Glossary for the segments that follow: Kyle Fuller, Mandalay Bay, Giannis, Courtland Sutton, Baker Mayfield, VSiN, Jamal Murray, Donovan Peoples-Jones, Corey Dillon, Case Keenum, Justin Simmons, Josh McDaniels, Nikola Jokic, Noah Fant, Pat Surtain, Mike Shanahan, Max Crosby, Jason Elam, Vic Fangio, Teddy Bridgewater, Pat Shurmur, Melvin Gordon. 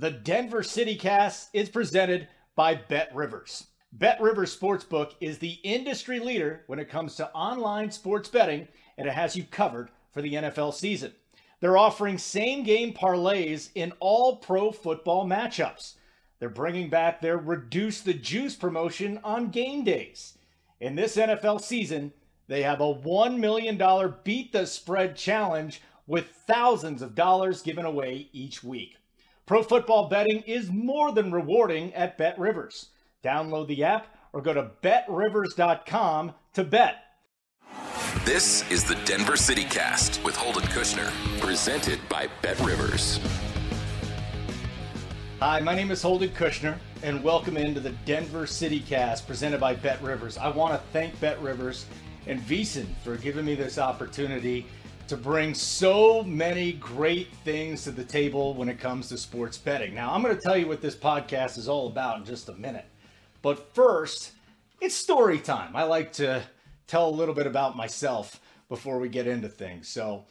The Denver CityCast is presented by BetRivers. BetRivers Sportsbook is the industry leader when it comes to online sports betting, and it has you covered for the NFL season. They're offering same-game parlays in all pro football matchups. They're bringing back their Reduce the Juice promotion on game days. In this NFL season, they have a $1 million Beat the Spread challenge with thousands of dollars given away each week. Pro football betting is more than rewarding at BetRivers. Download the app or go to BetRivers.com to bet. This is the Denver CityCast with Holden Kushner, presented by BetRivers. Hi, my name is Holden Kushner, and welcome into the Denver CityCast presented by BetRivers. I want to thank BetRivers and VEASAN for giving me this opportunity to bring so many great things to the table when it comes to sports betting. Now, I'm going to tell you what this podcast is all about in just a minute. But first, it's story time. I like to tell a little bit about myself before we get into things. So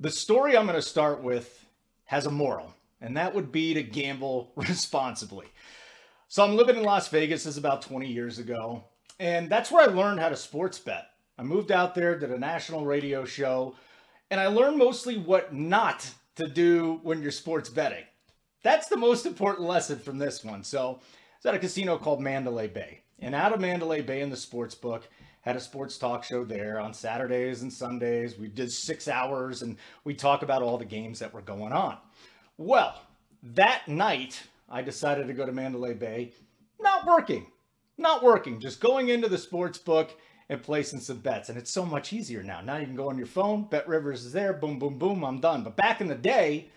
the story I'm going to start with has a moral, and that would be to gamble responsibly. So I'm living in Las Vegas. This is about 20 years ago, and that's where I learned how to sports bet. I moved out there, did a national radio show, and I learned mostly what not to do when you're sports betting. That's the most important lesson from this one. So I was at a casino called Mandalay Bay, and out of Mandalay Bay in the sports book, had a sports talk show there on Saturdays and Sundays. We did 6 hours, and we talk about all the games that were going on. Well, that night, I decided to go to Mandalay Bay, not working, just going into the sports book and placing some bets. And it's so much easier now. Now you can go on your phone, BetRivers is there, boom, boom, boom, I'm done. But back in the day,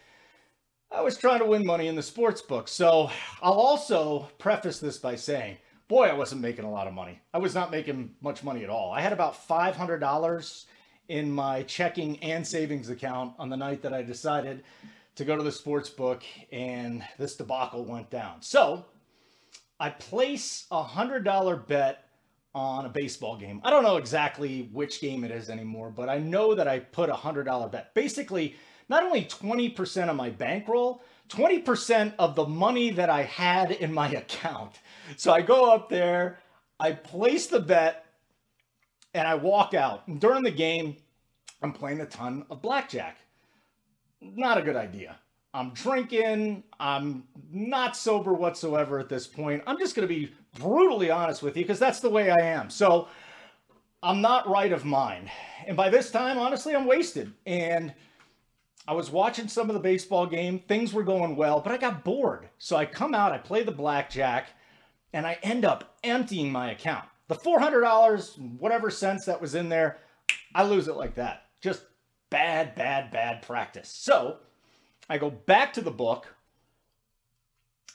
I was trying to win money in the sports book. So I'll also preface this by saying, boy, I wasn't making a lot of money. I was not making much money at all. I had about $500 in my checking and savings account on the night that I decided to go to the sports book and this debacle went down. So I place a $100 bet on a baseball game. I don't know exactly which game it is anymore, but I know that I put a $100 bet. Basically, not only 20% of my bankroll, 20% of the money that I had in my account. So I go up there, I place the bet, and I walk out. And during the game, I'm playing a ton of blackjack. Not a good idea. I'm drinking. I'm not sober whatsoever at this point. I'm just going to be brutally honest with you because that's the way I am. So I'm not right of mind. And by this time, honestly, I'm wasted. And I was watching some of the baseball game. Things were going well, but I got bored. So I come out, I play the blackjack, and I end up emptying my account. The $400, whatever cents that was in there, I lose it like that. Just bad practice. So I go back to the book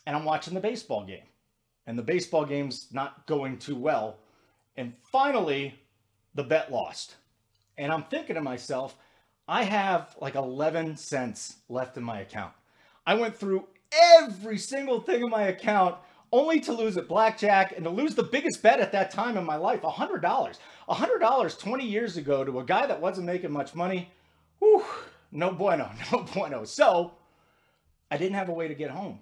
and I'm watching the baseball game, and the baseball game's not going too well. And finally the bet lost, and I'm thinking to myself, I have like 11 cents left in my account. I went through every single thing in my account only to lose at blackjack and to lose the biggest bet at that time in my life, $100. $100 20 years ago to a guy that wasn't making much money. Whew, no bueno. So I didn't have a way to get home.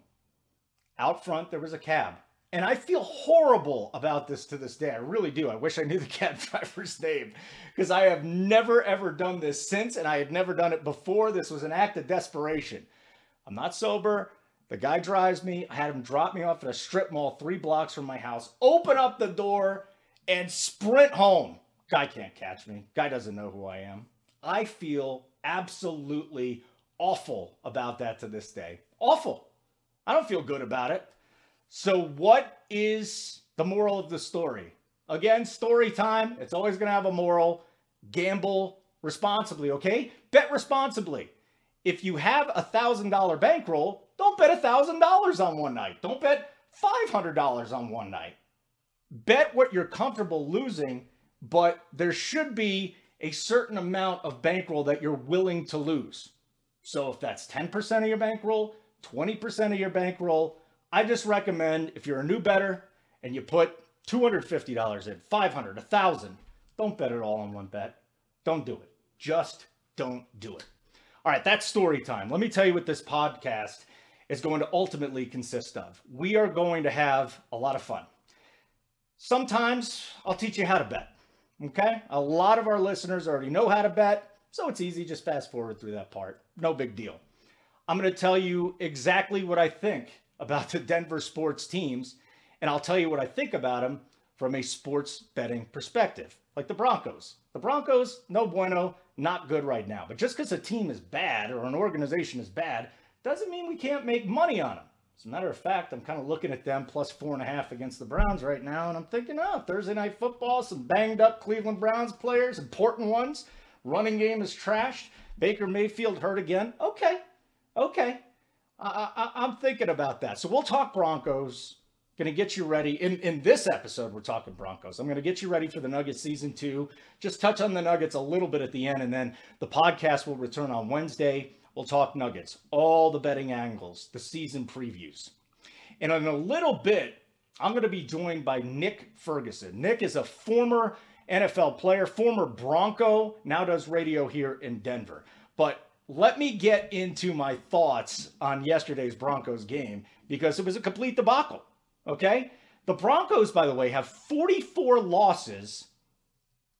Out front, there was a cab. And I feel horrible about this to this day. I really do. I wish I knew the cab driver's name because I have never, ever done this since, and I had never done it before. This was an act of desperation. I'm not sober. The guy drives me. I had him drop me off at a strip mall 3 blocks from my house, open up the door, and sprint home. Guy can't catch me. Guy doesn't know who I am. I feel absolutely awful about that to this day. Awful. I don't feel good about it. So what is the moral of the story? Again, story time. It's always going to have a moral. Gamble responsibly, okay? Bet responsibly. If you have a $1,000 bankroll, don't bet $1,000 on one night. Don't bet $500 on one night. Bet what you're comfortable losing, but there should be a certain amount of bankroll that you're willing to lose. So if that's 10% of your bankroll, 20% of your bankroll, I just recommend if you're a new bettor and you put $250 in, $500, $1,000, don't bet it all on one bet. Don't do it. Just don't do it. All right, that's story time. Let me tell you what this podcast is going to ultimately consist of. We are going to have a lot of fun. Sometimes I'll teach you how to bet, okay? A lot of our listeners already know how to bet, so it's easy. Just fast forward through that part. No big deal. I'm going to tell you exactly what I think about the Denver sports teams, and I'll tell you what I think about them from a sports betting perspective, like the Broncos. The Broncos, no bueno, not good right now. But just because a team is bad or an organization is bad doesn't mean we can't make money on them. As a matter of fact, I'm kind of looking at them plus 4.5 against the Browns right now, and I'm thinking, oh, Thursday Night Football, some banged-up Cleveland Browns players, important ones. Running game is trashed. Baker Mayfield hurt again. Okay. I'm thinking about that. So we'll talk Broncos. Going to get you ready. In this episode, we're talking Broncos. I'm going to get you ready for the Nuggets Season 2. Just touch on the Nuggets a little bit at the end, and then the podcast will return on Wednesday. We'll talk Nuggets, all the betting angles, the season previews. And in a little bit, I'm going to be joined by Nick Ferguson. Nick is a former NFL player, former Bronco, now does radio here in Denver. But let me get into my thoughts on yesterday's Broncos game, because it was a complete debacle. Okay? The Broncos, by the way, have 44 losses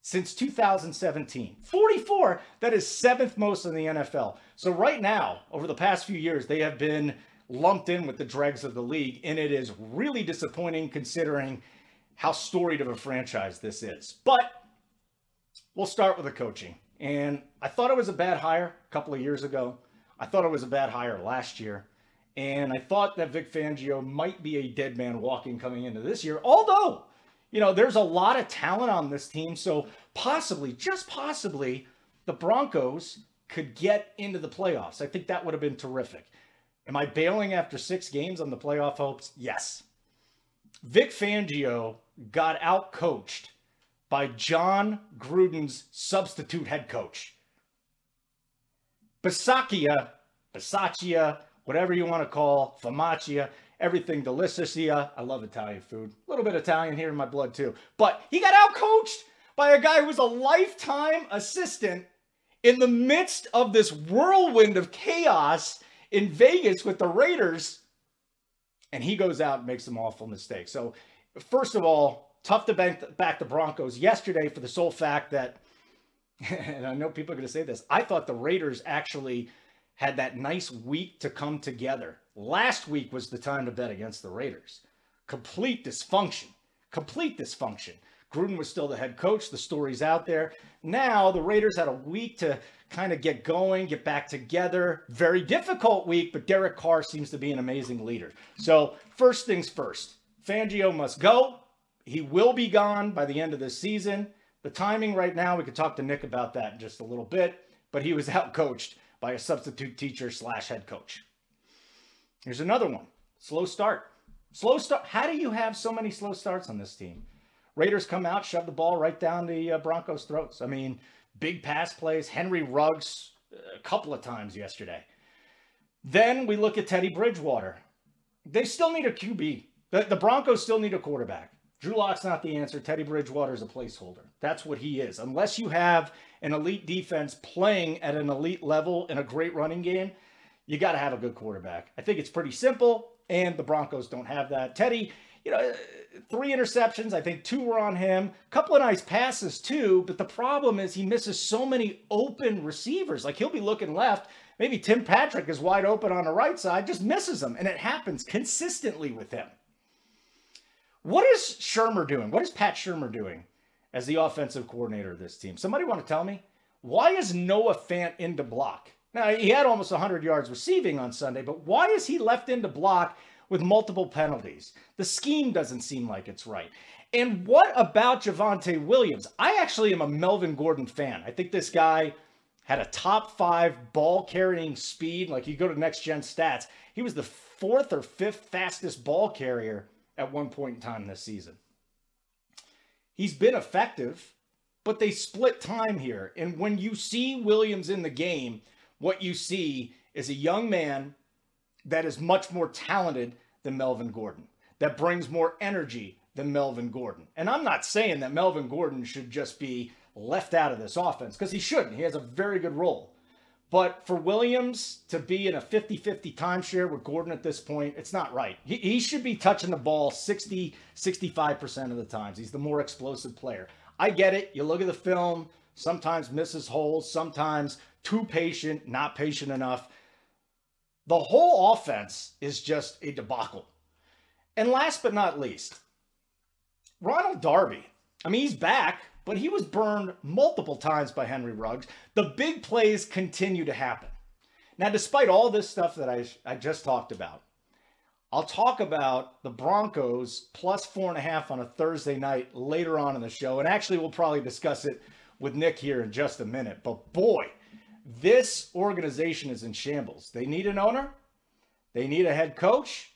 since 2017. 44! That is seventh most in the NFL. So right now, over the past few years, they have been lumped in with the dregs of the league, and it is really disappointing considering how storied of a franchise this is. But we'll start with the coaching. And I thought it was a bad hire a couple of years ago. I thought it was a bad hire last year. And I thought that Vic Fangio might be a dead man walking coming into this year. Although, you know, there's a lot of talent on this team. So possibly, just possibly, the Broncos could get into the playoffs. I think that would have been terrific. Am I bailing after 6 games on the playoff hopes? Yes. Vic Fangio got out-coached by John Gruden's substitute head coach. Bisaccia, whatever you want to call, Famaccia, everything delicicia. I love Italian food. A little bit Italian here in my blood, too. But he got out-coached by a guy who was a lifetime assistant in the midst of this whirlwind of chaos in Vegas with the Raiders. And he goes out and makes some awful mistakes. So, first of all, tough to back the Broncos yesterday for the sole fact that, and I know people are going to say this, I thought the Raiders actually had that nice week to come together. Last week was the time to bet against the Raiders. Complete dysfunction. Gruden was still the head coach. The story's out there. Now the Raiders had a week to kind of get going, get back together. Very difficult week, but Derek Carr seems to be an amazing leader. So first things first, Fangio must go. He will be gone by the end of this season. The timing right now, we could talk to Nick about that in just a little bit, but he was outcoached by a substitute teacher / head coach. Here's another one. Slow start. How do you have so many slow starts on this team? Raiders come out, shove the ball right down the Broncos' throats. I mean, big pass plays. Henry Ruggs a couple of times yesterday. Then we look at Teddy Bridgewater. They still need a QB. The Broncos still need a quarterback. Drew Lock's not the answer. Teddy Bridgewater is a placeholder. That's what he is. Unless you have an elite defense playing at an elite level in a great running game, you got to have a good quarterback. I think it's pretty simple, and the Broncos don't have that. Teddy, 3 interceptions. I think 2 were on him. A couple of nice passes, too, but the problem is he misses so many open receivers. Like, he'll be looking left. Maybe Tim Patrick is wide open on the right side, just misses him, and it happens consistently with him. What is Shurmur doing? What is Pat Shurmur doing as the offensive coordinator of this team? Somebody want to tell me? Why is Noah Fant in to block? Now, he had almost 100 yards receiving on Sunday, but why is he left in to block with multiple penalties? The scheme doesn't seem like it's right. And what about Javonte Williams? I actually am a Melvin Gordon fan. I think this guy had a top 5 ball-carrying speed. Like, you go to Next Gen Stats, he was the 4th or 5th fastest ball carrier at one point in time this season. He's been effective, but they split time here. And when you see Williams in the game, what you see is a young man that is much more talented than Melvin Gordon, that brings more energy than Melvin Gordon. And I'm not saying that Melvin Gordon should just be left out of this offense, because he shouldn't. He has a very good role. But for Williams to be in a 50-50 timeshare with Gordon at this point, it's not right. He should be touching the ball 60, 65% of the times. He's the more explosive player. I get it. You look at the film, sometimes misses holes, sometimes too patient, not patient enough. The whole offense is just a debacle. And last but not least, Ronald Darby. I mean, he's back, but he was burned multiple times by Henry Ruggs. The big plays continue to happen. Now, despite all this stuff that I just talked about, I'll talk about the Broncos plus 4.5 on a Thursday night later on in the show. And actually, we'll probably discuss it with Nick here in just a minute. But boy, this organization is in shambles. They need an owner. They need a head coach.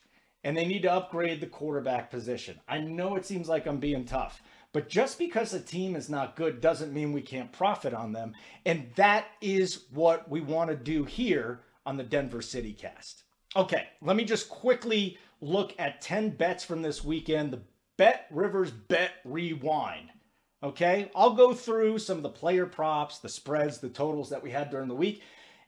And they need to upgrade the quarterback position. I know it seems like I'm being tough. But just because a team is not good doesn't mean we can't profit on them. And that is what we want to do here on the Denver City Cast. Okay, let me just quickly look at 10 bets from this weekend. The BetRivers Bet Rewind. Okay, I'll go through some of the player props, the spreads, the totals that we had during the week,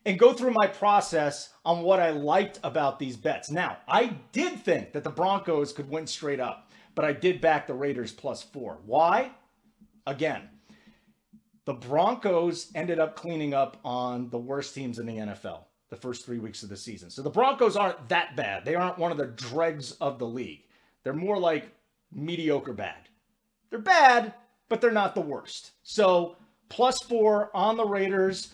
and go through my process on what I liked about these bets. Now, I did think that the Broncos could win straight up, but I did back the Raiders plus 4. Why? Again, the Broncos ended up cleaning up on the worst teams in the NFL the first 3 weeks of the season. So the Broncos aren't that bad. They aren't one of the dregs of the league. They're more like mediocre bad. They're bad, but they're not the worst. So plus 4 on the Raiders.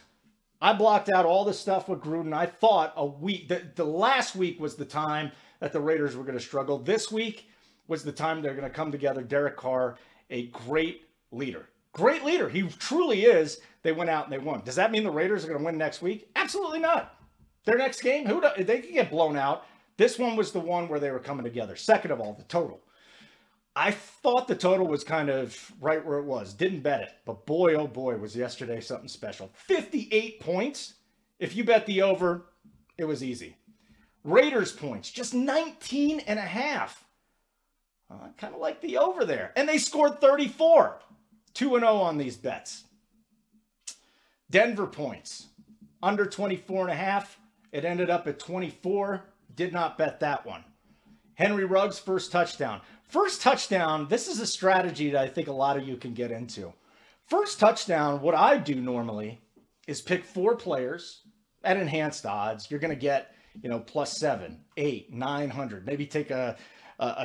I blocked out all the stuff with Gruden. I thought a week, the last week was the time that the Raiders were going to struggle. This week was the time they're going to come together. Derek Carr, a great leader. Great leader. He truly is. They went out and they won. Does that mean the Raiders are going to win next week? Absolutely not. Their next game, they can get blown out. This one was the one where they were coming together. Second of all, the total. I thought the total was kind of right where it was. Didn't bet it. But boy, oh boy, was yesterday something special. 58 points. If you bet the over, it was easy. Raiders points, just 19.5. I kind of like the over there. And they scored 34. 2-0 on these bets. Denver points. Under 24.5. It ended up at 24. Did not bet that one. Henry Ruggs, first touchdown. First touchdown, this is a strategy that I think a lot of you can get into. First touchdown, what I do normally is pick 4 players at enhanced odds. You're going to get, you know, plus 7, 8, 900. Maybe take a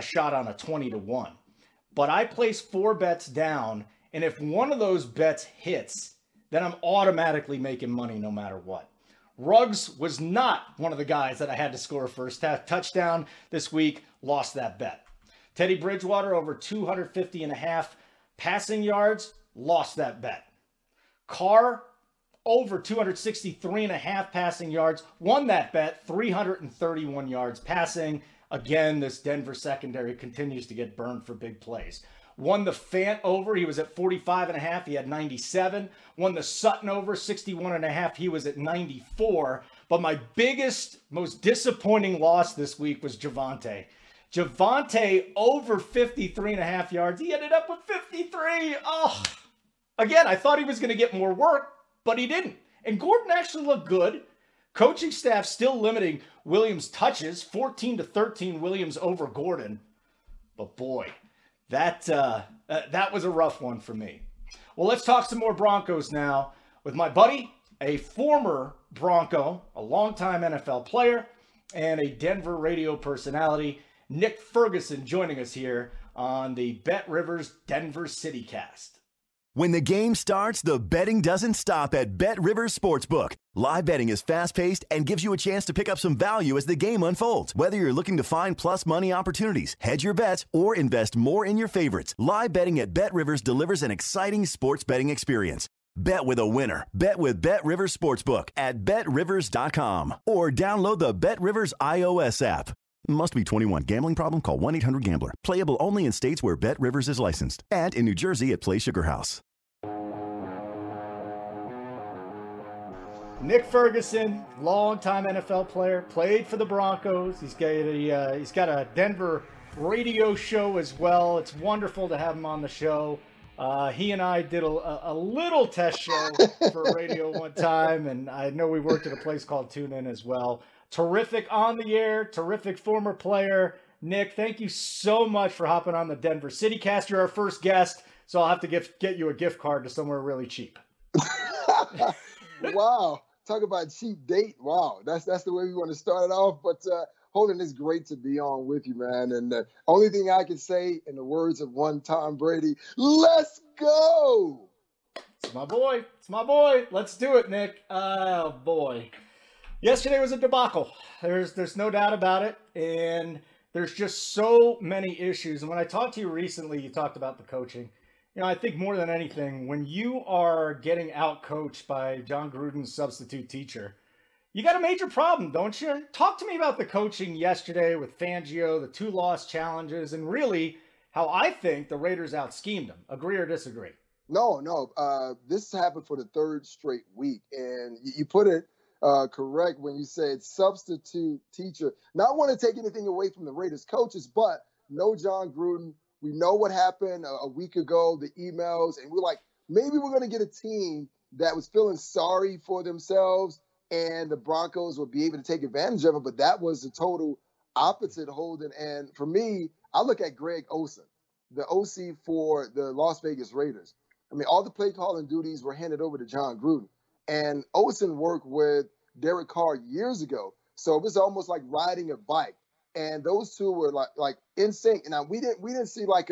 shot on a 20-1. But I place 4 bets down, and if one of those bets hits, then I'm automatically making money no matter what. Ruggs was not one of the guys that I had to score a first touchdown this week. Lost that bet. Teddy Bridgewater over 250.5 passing yards. Lost that bet. Carr over 263.5 passing yards. Won that bet. 331 yards passing. Again, this Denver secondary continues to get burned for big plays. Won the Fant over. He was at 45.5. He had 97. Won the Sutton over, 61.5. He was at 94. But my biggest, most disappointing loss this week was Javonte. Javonte over 53.5 yards. He ended up with 53. Oh, again, I thought he was going to get more work, but he didn't. And Gordon actually looked good. Coaching staff still limiting Williams' touches, 14-13 Williams over Gordon. But boy, that was a rough one for me. Well, let's talk some more Broncos now with my buddy, a former Bronco, a longtime NFL player, and a Denver radio personality, Nick Ferguson, joining us here on the BetRivers Denver City Cast. When the game starts, the betting doesn't stop at BetRivers Sportsbook. Live betting is fast-paced and gives you a chance to pick up some value as the game unfolds. Whether you're looking to find plus money opportunities, hedge your bets, or invest more in your favorites, live betting at BetRivers delivers an exciting sports betting experience. Bet with a winner. Bet with BetRivers Sportsbook at BetRivers.com or download the BetRivers iOS app. Must be 21. Gambling problem? Call 1-800-GAMBLER. Playable only in states where BetRivers is licensed and in New Jersey at Play Sugar House. Nick Ferguson, longtime NFL player, played for the Broncos. He's got a Denver radio show as well. It's wonderful to have him on the show. He and I did a little test show for radio one time, and I know we worked at a place called TuneIn as well. Terrific on the air, terrific former player. Nick, thank you so much for hopping on the Denver CityCast. You're our first guest, so I'll have to get you a gift card to somewhere really cheap. Wow. Talk about cheap date. Wow. That's the way we want to start it off. But, Holden, it's great to be on with you, man. And the only thing I can say in the words of one Tom Brady, let's go. It's my boy. It's my boy. Let's do it, Nick. Oh, boy. Yesterday was a debacle. There's no doubt about it. And there's just so many issues. And when I talked to you recently, you talked about the coaching. You know, I think more than anything, when you are getting out-coached by John Gruden's substitute teacher, you got a major problem, don't you? Talk to me about the coaching yesterday with Fangio, the two lost challenges, and really how I think the Raiders out-schemed them. Agree or disagree? No. This happened for the third straight week, and you put it correct when you said substitute teacher. Not want to take anything away from the Raiders coaches, but no John Gruden. We know what happened a week ago, the emails, and we're like, maybe we're going to get a team that was feeling sorry for themselves and the Broncos would be able to take advantage of it. But that was the total opposite, Holden. And for me, I look at Greg Olson, the OC for the Las Vegas Raiders. I mean, all the play calling duties were handed over to John Gruden. And Olson worked with Derek Carr years ago. So it was almost like riding a bike. And those two were like in sync. And we didn't see like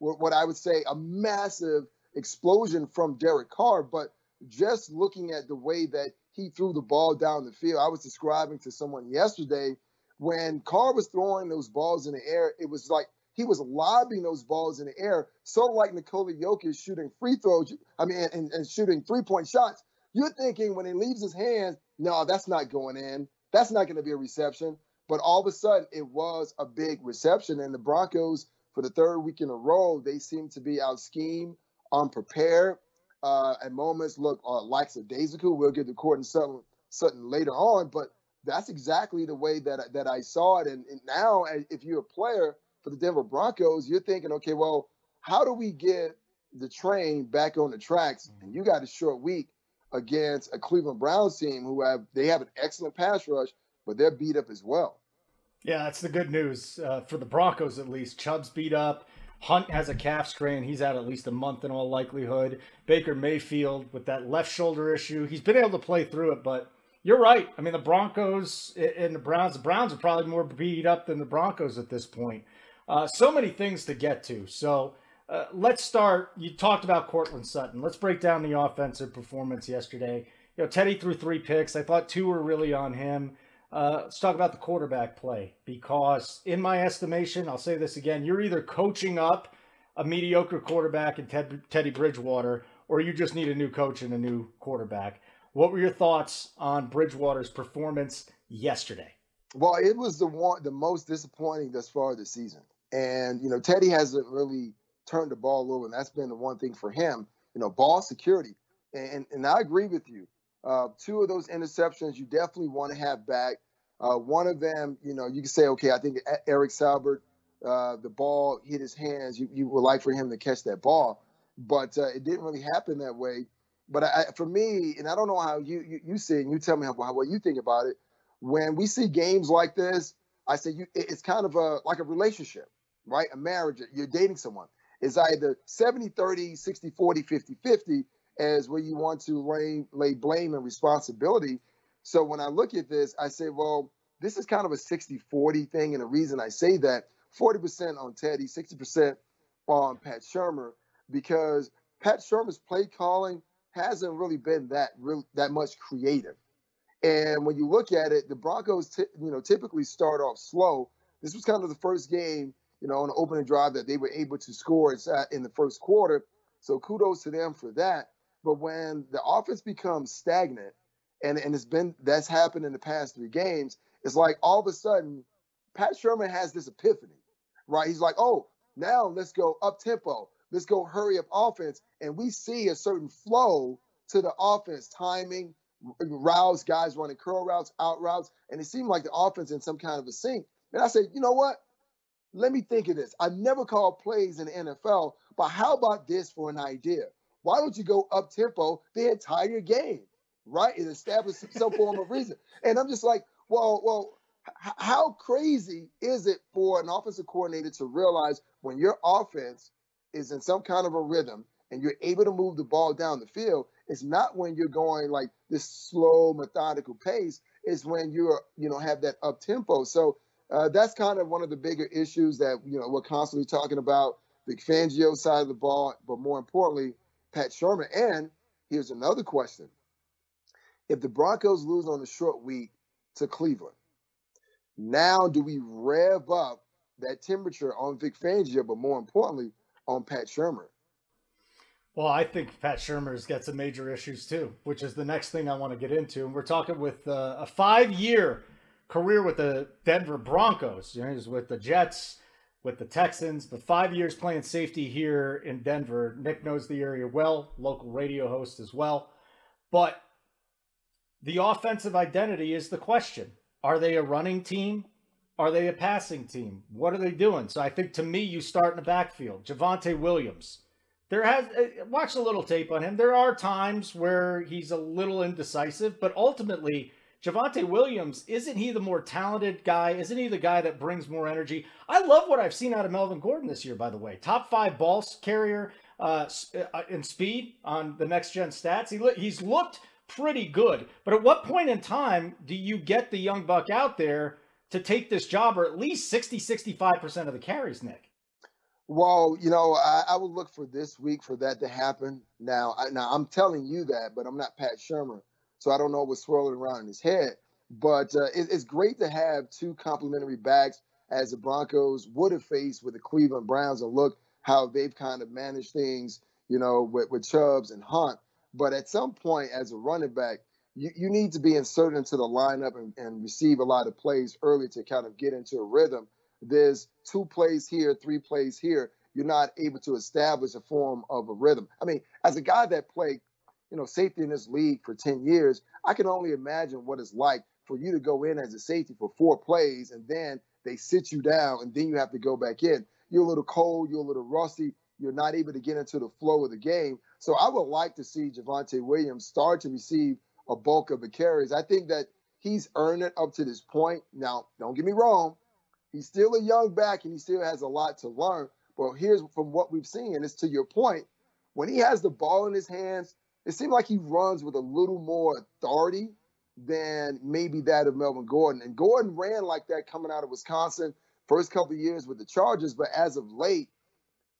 what I would say a massive explosion from Derek Carr, but just looking at the way that he threw the ball down the field, I was describing to someone yesterday when Carr was throwing those balls in the air, it was like he was lobbing those balls in the air, so like Nikola Jokic shooting free throws. I mean, and shooting 3-point shots. You're thinking when he leaves his hands, no, that's not going in. That's not going to be a reception. But all of a sudden, it was a big reception. And the Broncos, for the third week in a row, they seem to be out-schemed, unprepared. At moments, look, lackadaisical. We'll get to Courtland Sutton later on. But that's exactly the way that I saw it. And now, if you're a player for the Denver Broncos, you're thinking, okay, well, how do we get the train back on the tracks? And you got a short week against a Cleveland Browns team who have an excellent pass rush, but they're beat up as well. Yeah, that's the good news for the Broncos, at least. Chubb's beat up. Hunt has a calf strain. He's out at least a month in all likelihood. Baker Mayfield with that left shoulder issue. He's been able to play through it, but you're right. I mean, the Broncos and the Browns are probably more beat up than the Broncos at this point. So many things to get to. So let's start. You talked about Courtland Sutton. Let's break down the offensive performance yesterday. You know, Teddy threw 3 picks. I thought 2 were really on him. Let's talk about the quarterback play because, in my estimation, I'll say this again, you're either coaching up a mediocre quarterback in Teddy Bridgewater or you just need a new coach and a new quarterback. What were your thoughts on Bridgewater's performance yesterday? Well, it was the most disappointing thus far this season. And, you know, Teddy hasn't really turned the ball over, and that's been the one thing for him, you know, ball security. And I agree with you. 2 of those interceptions you definitely want to have back. One of them, you know, you can say, okay, I think Eric Salbert, the ball hit his hands. You would like for him to catch that ball. But it didn't really happen that way. But for me, and I don't know how you see it, and you tell me what you think about it, when we see games like this, I say it's kind of like a relationship, right? A marriage. You're dating someone. It's either 70-30, 60-40, 50-50. As where you want to lay blame and responsibility. So when I look at this, I say, well, this is kind of a 60-40 thing. And the reason I say that, 40% on Teddy, 60% on Pat Shurmur, because Pat Shurmur's play calling hasn't really been that much creative. And when you look at it, the Broncos typically start off slow. This was kind of the first game, you know, on the opening drive that they were able to score in the first quarter. So kudos to them for that. But when the offense becomes stagnant, and that's happened in the past 3 games, it's like all of a sudden, Pat Shurmur has this epiphany, right? He's like, oh, now let's go up-tempo. Let's go hurry-up offense. And we see a certain flow to the offense, timing, routes, guys running curl routes, out routes. And it seemed like the offense in some kind of a sync. And I said, you know what? let me think of this. I've never called plays in the NFL, but how about this for an idea? Why don't you go up-tempo the entire game, right? It establishes some form of reason. And I'm just like, well, how crazy is it for an offensive coordinator to realize when your offense is in some kind of a rhythm and you're able to move the ball down the field, it's not when you're going like this slow, methodical pace. It's when you're, have that up-tempo. So that's kind of one of the bigger issues that, we're constantly talking about, Vic Fangio's side of the ball, but more importantly, Pat Shurmur. And here's another question. If the Broncos lose on a short week to Cleveland, now do we rev up that temperature on Vic Fangio, but more importantly, on Pat Shurmur? Well, I think Pat Shurmur's got some major issues too, which is the next thing I want to get into. And we're talking with a 5-year career with the Denver Broncos. He was with the Jets, with the Texans, but 5 years playing safety here in Denver. Nick knows the area well, local radio host as well. But the offensive identity is the question. Are they a running team? Are they a passing team? What are they doing? So I think, to me, you start in the backfield. Javonte Williams. Watch a little tape on him. There are times where he's a little indecisive, but ultimately, Javonte Williams, isn't he the more talented guy? Isn't he the guy that brings more energy? I love what I've seen out of Melvin Gordon this year, by the way. Top 5 ball carrier in speed on the next-gen stats. He's looked pretty good. But at what point in time do you get the young buck out there to take this job, or at least 60, 65% of the carries, Nick? Well, I would look for this week for that to happen. Now, I'm telling you that, but I'm not Pat Shurmur. So I don't know what's swirling around in his head. But it's great to have two complementary backs as the Broncos would have faced with the Cleveland Browns, and look how they've kind of managed things, with Chubb and Hunt. But at some point as a running back, you need to be inserted into the lineup and receive a lot of plays early to kind of get into a rhythm. There's 2 plays here, 3 plays here. You're not able to establish a form of a rhythm. I mean, as a guy that played safety in this league for 10 years, I can only imagine what it's like for you to go in as a safety for 4 plays, and then they sit you down, and then you have to go back in. You're a little cold. You're a little rusty. You're not able to get into the flow of the game. So I would like to see Javonte Williams start to receive a bulk of the carries. I think that he's earned it up to this point. Now, don't get me wrong. He's still a young back, and he still has a lot to learn. But here's from what we've seen, and it's to your point. When he has the ball in his hands, it seemed like he runs with a little more authority than maybe that of Melvin Gordon. And Gordon ran like that coming out of Wisconsin first couple of years with the Chargers. But as of late,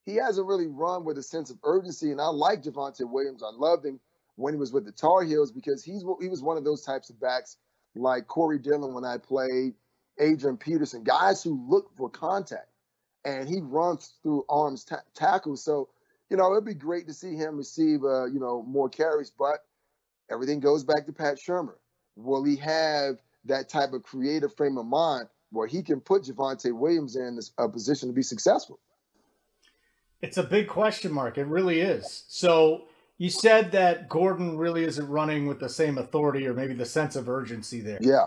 he hasn't really run with a sense of urgency. And I like Javonte Williams. I loved him when he was with the Tar Heels because he was one of those types of backs like Corey Dillon when I played, Adrian Peterson, guys who look for contact. And he runs through arms tackles. So, it'd be great to see him receive, more carries, but everything goes back to Pat Shurmur. Will he have that type of creative frame of mind where he can put Javonte Williams in a position to be successful? It's a big question mark. It really is. So you said that Gordon really isn't running with the same authority or maybe the sense of urgency there. Yeah.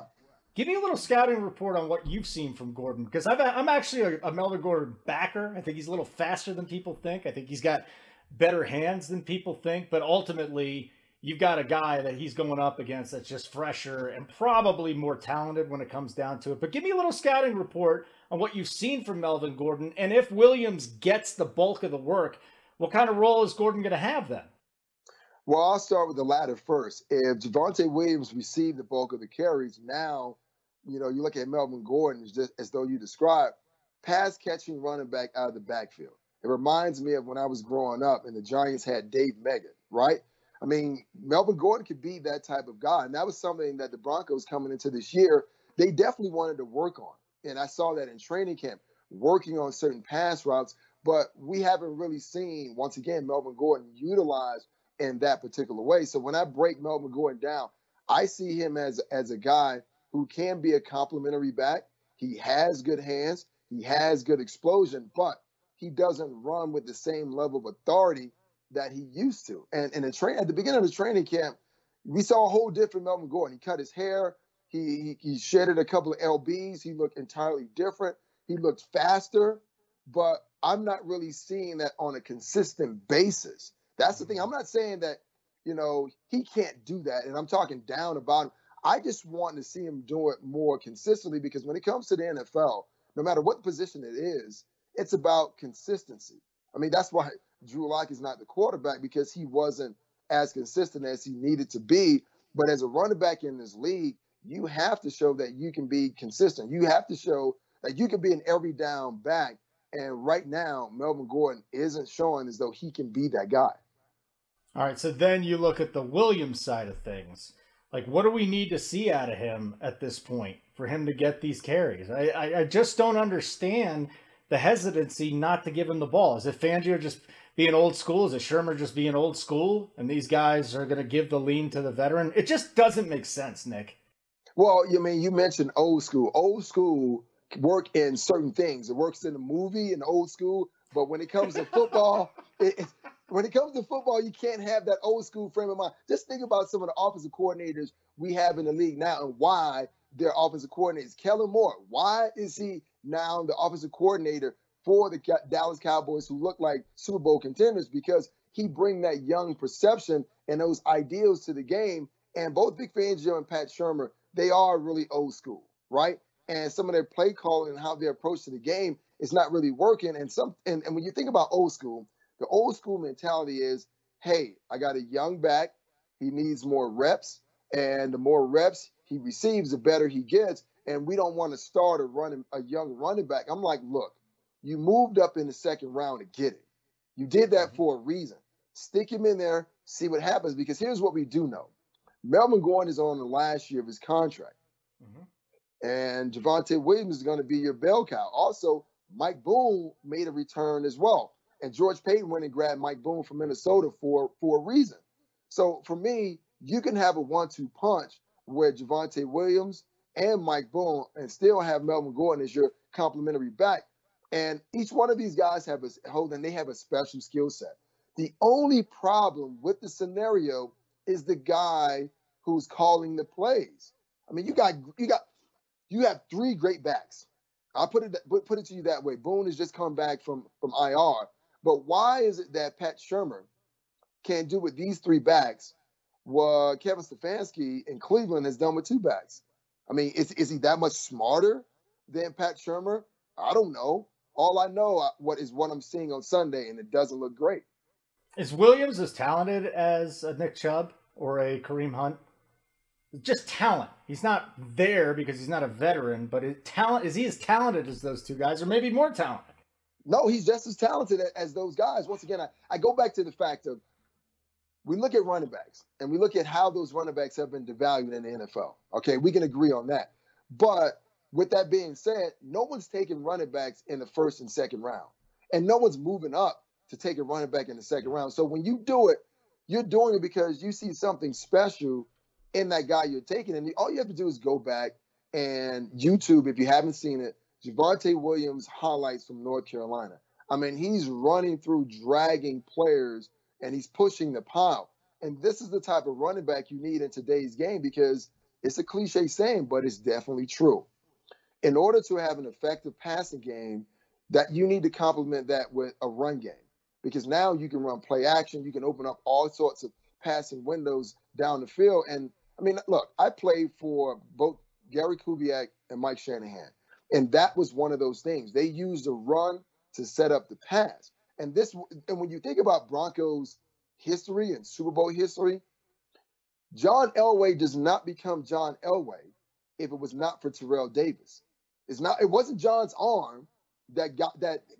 Give me a little scouting report on what you've seen from Gordon, because I'm actually a Melvin Gordon backer. I think he's a little faster than people think. I think he's got better hands than people think. But ultimately, you've got a guy that he's going up against that's just fresher and probably more talented when it comes down to it. But give me a little scouting report on what you've seen from Melvin Gordon. And if Williams gets the bulk of the work, what kind of role is Gordon going to have then? Well, I'll start with the latter first. If Javonte Williams received the bulk of the carries, now you look at Melvin Gordon as though you described, pass-catching running back out of the backfield. It reminds me of when I was growing up and the Giants had Dave Meggett, right? I mean, Melvin Gordon could be that type of guy, and that was something that the Broncos coming into this year, they definitely wanted to work on. And I saw that in training camp, working on certain pass routes, but we haven't really seen, once again, Melvin Gordon utilized in that particular way. So when I break Melvin Gordon down, I see him as a guy who can be a complimentary back. He has good hands. He has good explosion, but he doesn't run with the same level of authority that he used to. And at the beginning of the training camp, we saw a whole different Melvin Gordon. He cut his hair. He shedded a couple of lbs. He looked entirely different. He looks faster, but I'm not really seeing that on a consistent basis. That's the thing. I'm not saying that, you know, he can't do that, and I'm talking down about him. I just want to see him do it more consistently, because when it comes to the NFL, no matter what position it is, it's about consistency. I mean, that's why Drew Lock is not the quarterback, because he wasn't as consistent as he needed to be. But as a running back in this league, you have to show that you can be consistent. You have to show that you can be an every down back. And right now, Melvin Gordon isn't showing as though he can be that guy. All right, so then you look at the Williams side of things. Like, what do we need to see out of him at this point for him to get these carries? I just don't understand the hesitancy not to give him the ball. Is it Fangio just being old school? Is it Shurmur just being old school? And these guys are going to give the lean to the veteran? It just doesn't make sense, Nick. Well, I mean, you mentioned old school. Old school work in certain things. It works in the movie and old school, but when it comes to football, when it comes to football, you can't have that old school frame of mind. Just think about some of the offensive coordinators we have in the league now and why they're offensive coordinators. Kellen Moore, why is he now the offensive coordinator for the Dallas Cowboys, who look like Super Bowl contenders? Because he brings that young perception and those ideals to the game. And both Vic Fangio and Pat Shurmur, they are really old school, right? And some of their play calling and how they approach to the game is not really working. And when you think about old school, the old school mentality is, hey, I got a young back. He needs more reps. And the more reps he receives, the better he gets. And we don't want to start a young running back. I'm like, look, you moved up in the second round to get it. You did that for a reason. Stick him in there, see what happens. Because here's what we do know. Melvin Gordon is on the last year of his contract. Mm-hmm. And Javonte Williams is going to be your bell cow. Also, Mike Boone made a return as well. And George Payton went and grabbed Mike Boone from Minnesota for a reason. So for me, you can have a 1-2 punch with Javonte Williams and Mike Boone and still have Melvin Gordon as your complimentary back. And each one of these guys have a special skill set. The only problem with the scenario is the guy who's calling the plays. I mean, you have three great backs. I'll put it to you that way. Boone has just come back from IR. But why is it that Pat Shurmur can't do with these three backs what Kevin Stefanski in Cleveland has done with two backs? I mean, is he that much smarter than Pat Shurmur? I don't know. All I know is what I'm seeing on Sunday, and it doesn't look great. Is Williams as talented as a Nick Chubb or a Kareem Hunt? Just talent. He's not there because he's not a veteran, but is he as talented as those two guys, or maybe more talented? No, he's just as talented as those guys. Once again, I go back to the fact of we look at running backs and we look at how those running backs have been devalued in the NFL. Okay, we can agree on that. But with that being said, no one's taking running backs in the first and second round. And no one's moving up to take a running back in the second round. So when you do it, you're doing it because you see something special in that guy you're taking. And all you have to do is go back and YouTube, if you haven't seen it, Javonte Williams highlights from North Carolina. I mean, he's running through, dragging players, and he's pushing the pile. And this is the type of running back you need in today's game, because it's a cliche saying, but it's definitely true. In order to have an effective passing game, that you need to complement that with a run game, because now you can run play action. You can open up all sorts of passing windows down the field. And, I mean, look, I played for both Gary Kubiak and Mike Shanahan. And that was one of those things. They used a run to set up the pass. And when you think about Broncos history and Super Bowl history, John Elway does not become John Elway if it was not for Terrell Davis. It wasn't John's arm that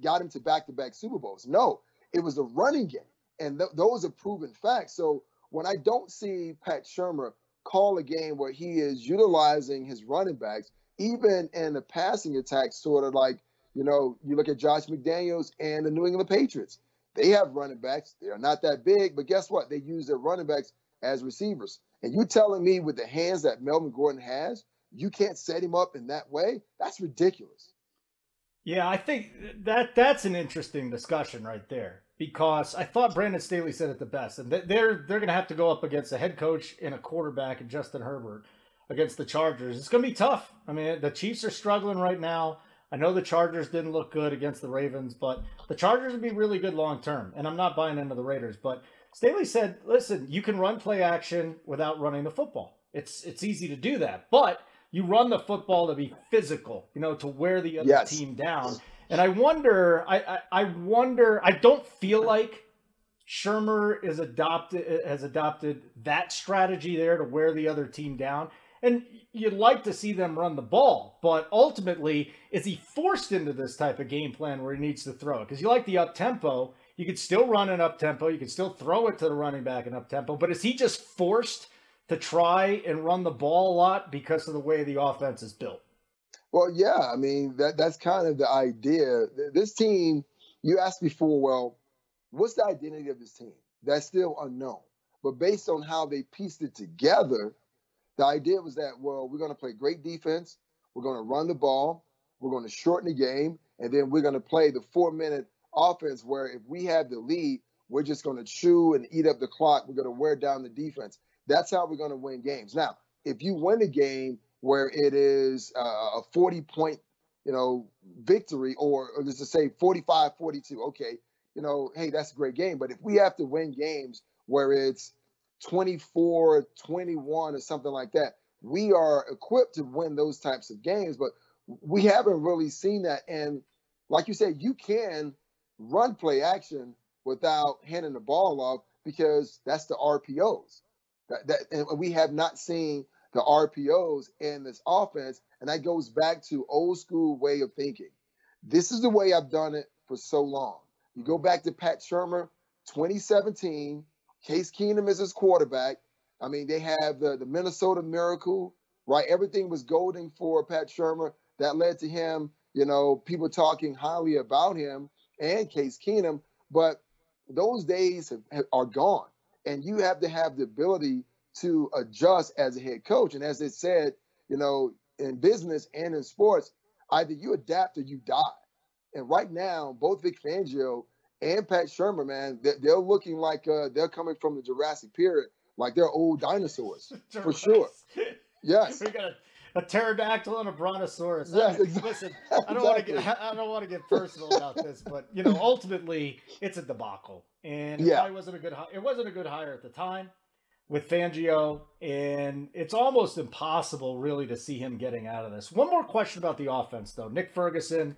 got him to back-to-back Super Bowls. No, it was the running game. And those are proven facts. So when I don't see Pat Shurmur call a game where he is utilizing his running backs, even in the passing attack, sort of like, you know, you look at Josh McDaniels and the New England Patriots. They have running backs. They are not that big, but guess what? They use their running backs as receivers. And you telling me with the hands that Melvin Gordon has, you can't set him up in that way? That's ridiculous. Yeah, I think that's an interesting discussion right there, because I thought Brandon Staley said it the best. And they're going to have to go up against a head coach and a quarterback and Justin Herbert against the Chargers. It's going to be tough. I mean, the Chiefs are struggling right now. I know the Chargers didn't look good against the Ravens, but the Chargers would be really good long term, and I'm not buying into the Raiders. But Staley said, listen, you can run play action without running the football. It's easy to do that, but you run the football to be physical, you know, to wear the other team down. And I wonder, I wonder, I don't feel like Shurmur is has adopted that strategy there to wear the other team down. And you'd like to see them run the ball, but ultimately, is he forced into this type of game plan where he needs to throw it? Because you like the up-tempo. You could still run an up-tempo. You could still throw it to the running back in up-tempo. But is he just forced to try and run the ball a lot because of the way the offense is built? Well, yeah. I mean, that's kind of the idea. This team, you asked before, well, what's the identity of this team? That's still unknown. But based on how they pieced it together, the idea was that, well, we're going to play great defense, we're going to run the ball, we're going to shorten the game, and then we're going to play the 4-minute offense where if we have the lead, we're just going to chew and eat up the clock. We're going to wear down the defense. That's how we're going to win games. Now, if you win a game where it is a 40-point, you know, victory, or let's just say 45-42, okay, you know, hey, that's a great game. But if we have to win games where it's 24-21 or something like that, we are equipped to win those types of games, but we haven't really seen that. And like you said, you can run play action without handing the ball off because that's the RPOs. And we have not seen the RPOs in this offense, and that goes back to old school way of thinking. This is the way I've done it for so long. You go back to Pat Shurmur, 2017, Case Keenum is his quarterback. I mean, they have the Minnesota Miracle, right? Everything was golden for Pat Shurmur. That led to him, you know, people talking highly about him and Case Keenum. But those days are gone. And you have to have the ability to adjust as a head coach. And as it said, you know, in business and in sports, either you adapt or you die. And right now, both Vic Fangio and Pat Shurmur, man, they're looking like they're coming from the Jurassic period, like they're old dinosaurs, for sure. Yes, we got a pterodactyl and a brontosaurus. Yes, exactly. Listen, I don't want to get personal about this, but you know, ultimately, it's a debacle, and it probably wasn't a good. It wasn't a good hire at the time with Fangio, and it's almost impossible, really, to see him getting out of this. One more question about the offense, though. Nick Ferguson,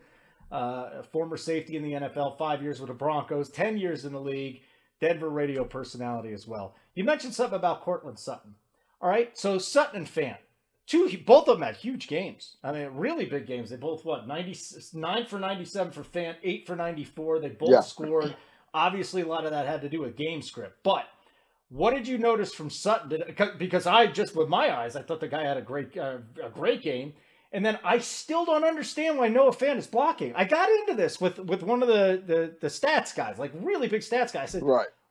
former safety in the NFL, 5 years with the Broncos, 10 years in the league, Denver radio personality as well. You mentioned something about Courtland Sutton. All right, so Sutton and Fant, both of them had huge games. I mean, really big games. They both, 9 for 97 for Fant, 8 for 94. They both scored. Obviously, a lot of that had to do with game script. But what did you notice from Sutton? Because I just, with my eyes, I thought the guy had a great game. And then I still don't understand why Noah Fant is blocking. I got into this with one of the stats guys, like really big stats guy. I said,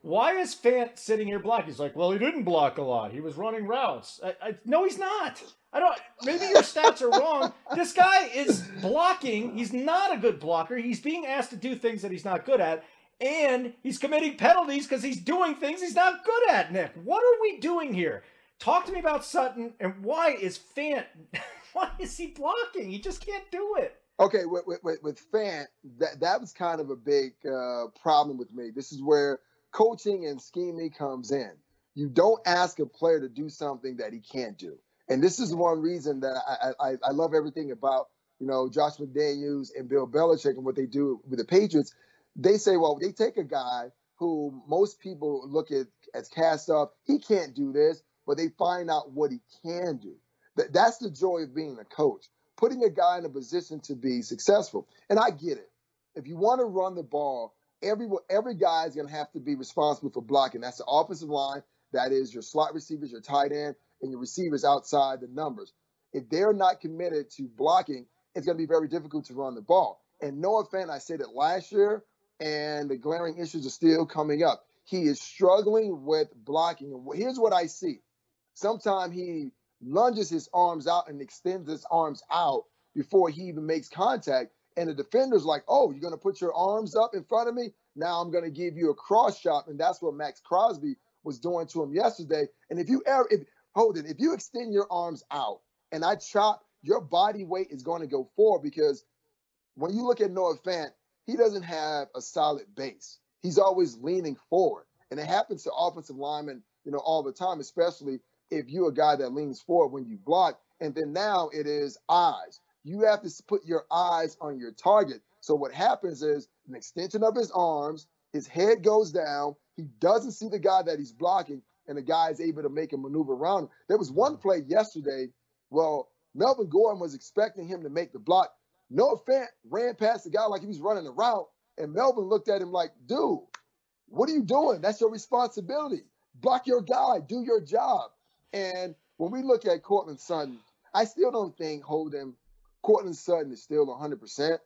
why is Fant sitting here blocking? He's like, well, he didn't block a lot. He was running routes. No, he's not. Maybe your stats are wrong. This guy is blocking. He's not a good blocker. He's being asked to do things that he's not good at. And he's committing penalties because he's doing things he's not good at, Nick. What are we doing here? Talk to me about Sutton and why is Fant... Why is he blocking? He just can't do it. Okay, with Fant, that was kind of a big problem with me. This is where coaching and scheming comes in. You don't ask a player to do something that he can't do. And this is one reason that I love everything about, you know, Josh McDaniels and Bill Belichick and what they do with the Patriots. They say, well, they take a guy who most people look at as cast off. He can't do this, but they find out what he can do. That's the joy of being a coach, putting a guy in a position to be successful. And I get it. If you want to run the ball, every guy is going to have to be responsible for blocking. That's the offensive line. That is your slot receivers, your tight end, and your receivers outside the numbers. If they're not committed to blocking, it's going to be very difficult to run the ball. And Noah Fant, I said it last year, and the glaring issues are still coming up. He is struggling with blocking. And here's what I see. Sometimes he lunges his arms out and extends his arms out before he even makes contact. And the defender's like, oh, you're going to put your arms up in front of me? Now I'm going to give you a cross shot. And that's what Max Crosby was doing to him yesterday. And if you extend your arms out and I chop, your body weight is going to go forward because when you look at Noah Fant, he doesn't have a solid base. He's always leaning forward. And it happens to offensive linemen, you know, all the time, especially if you're a guy that leans forward when you block. And then now it is eyes. You have to put your eyes on your target. So what happens is an extension of his arms, his head goes down. He doesn't see the guy that he's blocking, and the guy is able to make a maneuver around him. There was one play yesterday. Well, Melvin Gordon was expecting him to make the block. Noah Fant ran past the guy like he was running a route, and Melvin looked at him like, dude, what are you doing? That's your responsibility. Block your guy. Do your job. And when we look at Courtland Sutton, I still don't think Courtland Sutton is still 100%.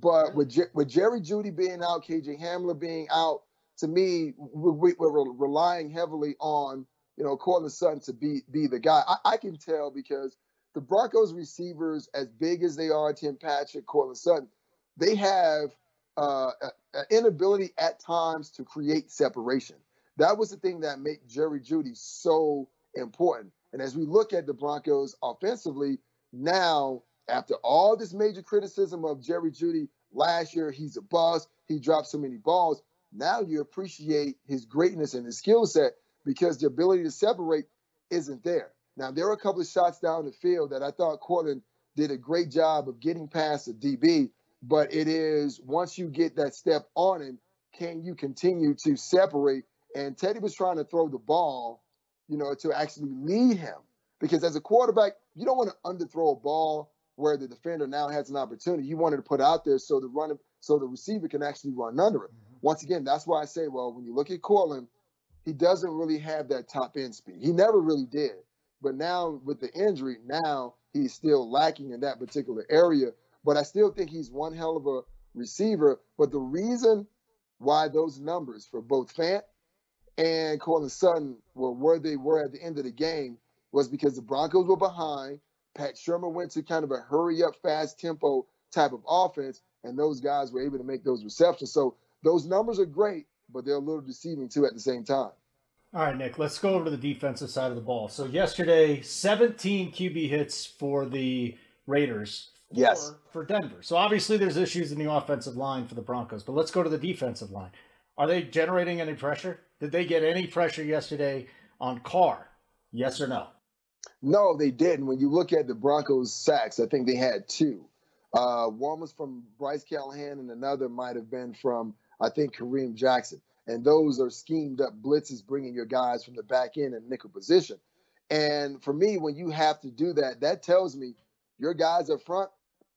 But with Jerry Jeudy being out, KJ Hamler being out, to me, we're relying heavily on, you know, Courtland Sutton to be the guy. I can tell because the Broncos receivers, as big as they are, Tim Patrick, Courtland Sutton, they have an inability at times to create separation. That was the thing that made Jerry Jeudy so important. And as we look at the Broncos offensively now, after all this major criticism of Jerry Jeudy last year, he's a bust, he dropped so many balls. Now you appreciate his greatness and his skill set because the ability to separate isn't there. Now, there are a couple of shots down the field that I thought Courtland did a great job of getting past the DB, but it is once you get that step on him, can you continue to separate? And Teddy was trying to throw the ball, you know, to actually lead him because as a quarterback, you don't want to underthrow a ball where the defender now has an opportunity. You wanted to put out there so the receiver can actually run under it. Mm-hmm. Once again, that's why I say, well, when you look at Courtland, he doesn't really have that top end speed. He never really did. But now with the injury, now he's still lacking in that particular area. But I still think he's one hell of a receiver. But the reason why those numbers for both Fant and Courtland Sutton were where they were at the end of the game was because the Broncos were behind. Pat Shurmur went to kind of a hurry-up, fast-tempo type of offense, and those guys were able to make those receptions. So those numbers are great, but they're a little deceiving, too, at the same time. All right, Nick, let's go over to the defensive side of the ball. So yesterday, 17 QB hits for the Raiders for Denver. So obviously there's issues in the offensive line for the Broncos, but let's go to the defensive line. Are they generating any pressure? Did they get any pressure yesterday on Carr? Yes or no? No, they didn't. When you look at the Broncos' sacks, I think they had two. One was from Bryce Callahan, and another might have been from, I think, Kareem Jackson. And those are schemed-up blitzes, bringing your guys from the back end and nickel position. And for me, when you have to do that, that tells me your guys up front,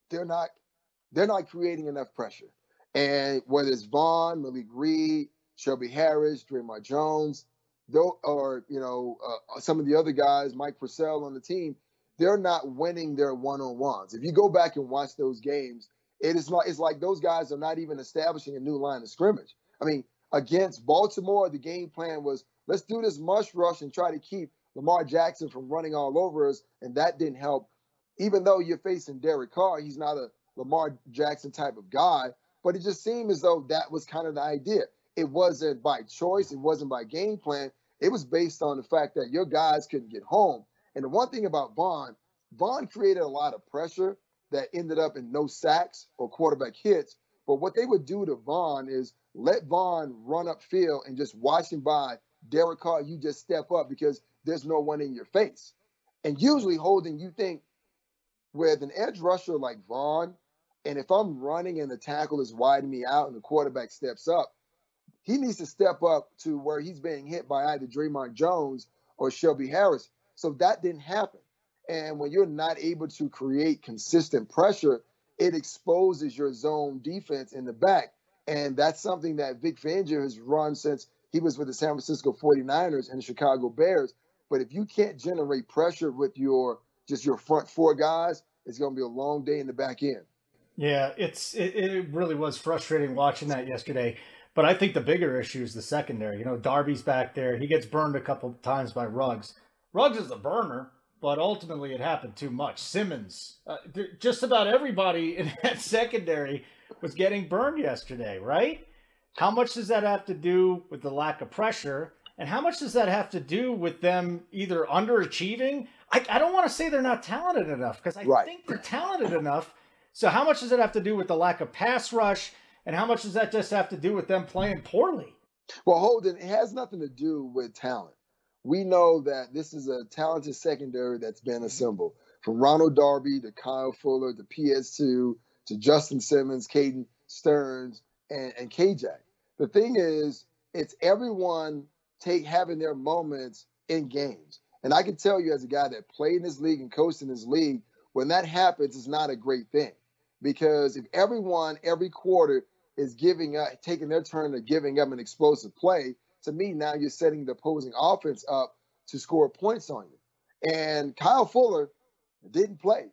they're not creating enough pressure. And whether it's Vaughn, Malik Reed, Shelby Harris, Draymond Jones, some of the other guys, Mike Purcell on the team, they're not winning their one-on-ones. If you go back and watch those games, it's like those guys are not even establishing a new line of scrimmage. I mean, against Baltimore, the game plan was, let's do this mush rush and try to keep Lamar Jackson from running all over us, and that didn't help. Even though you're facing Derek Carr, he's not a Lamar Jackson type of guy, but it just seemed as though that was kind of the idea. It wasn't by choice. It wasn't by game plan. It was based on the fact that your guys couldn't get home. And the one thing about Vaughn created a lot of pressure that ended up in no sacks or quarterback hits. But what they would do to Vaughn is let Vaughn run upfield and just watch him by. Derek Carr, you just step up because there's no one in your face. And usually, Holden, you think with an edge rusher like Vaughn, and if I'm running and the tackle is widening me out and the quarterback steps up, he needs to step up to where he's being hit by either Draymond Jones or Shelby Harris. So that didn't happen. And when you're not able to create consistent pressure, it exposes your zone defense in the back. And that's something that Vic Fangio has run since he was with the San Francisco 49ers and the Chicago Bears. But if you can't generate pressure with your front four guys, it's going to be a long day in the back end. Yeah, it really was frustrating watching that yesterday. But I think the bigger issue is the secondary. You know, Darby's back there. He gets burned a couple times by Ruggs. Ruggs is a burner, but ultimately it happened too much. Simmons, just about everybody in that secondary was getting burned yesterday, right? How much does that have to do with the lack of pressure? And how much does that have to do with them either underachieving? I don't want to say they're not talented enough because I think they're talented enough. So how much does that have to do with the lack of pass rush, and how much does that just have to do with them playing poorly? Well, Holden, it has nothing to do with talent. We know that this is a talented secondary that's been assembled. From Ronald Darby to Kyle Fuller to PS2 to Justin Simmons, Caden Stearns, and KJ. The thing is, it's everyone having their moments in games. And I can tell you as a guy that played in this league and coached in this league, when that happens, it's not a great thing. Because if everyone, every quarter, is giving up, taking their turn to giving up an explosive play, to me, now you're setting the opposing offense up to score points on you. And Kyle Fuller didn't play.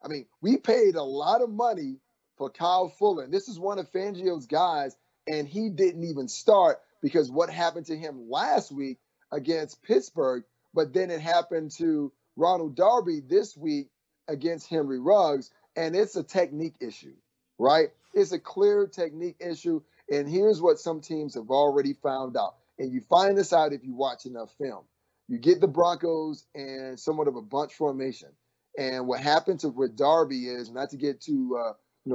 I mean, we paid a lot of money for Kyle Fuller. And this is one of Fangio's guys, and he didn't even start because what happened to him last week against Pittsburgh, but then it happened to Ronald Darby this week against Henry Ruggs, and it's a technique issue, right? It's a clear technique issue, and here's what some teams have already found out. And you find this out if you watch enough film. You get the Broncos and somewhat of a bunch formation. And what happened with Darby is, not to get too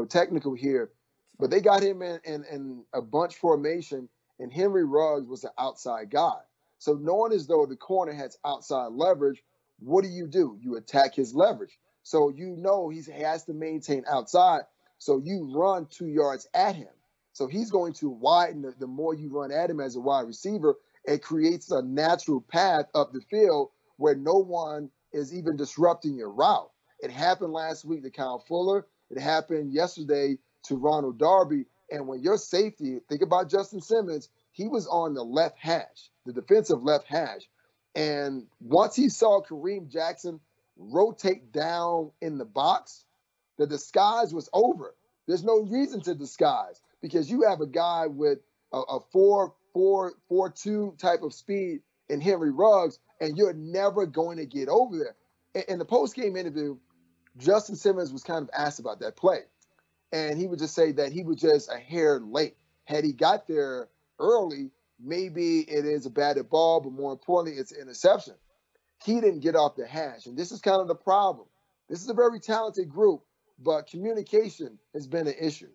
technical here, but they got him in a bunch formation, and Henry Ruggs was an outside guy. So knowing as though the corner has outside leverage, what do? You attack his leverage. So you know he has to maintain outside, so you run 2 yards at him. So he's going to widen. The more you run at him as a wide receiver, it creates a natural path up the field where no one is even disrupting your route. It happened last week to Kyle Fuller. It happened yesterday to Ronald Darby. And when your safety, think about Justin Simmons, he was on the left hash, the defensive left hash. And once he saw Kareem Jackson rotate down in the box, the disguise was over. There's no reason to disguise because you have a guy with a 4.42 type of speed in Henry Ruggs, and you're never going to get over there. In the post-game interview, Justin Simmons was kind of asked about that play. And he would just say that he was just a hair late. Had he got there early, maybe it is a batted ball, but more importantly, it's an interception. He didn't get off the hash, and this is kind of the problem. This is a very talented group, but communication has been an issue.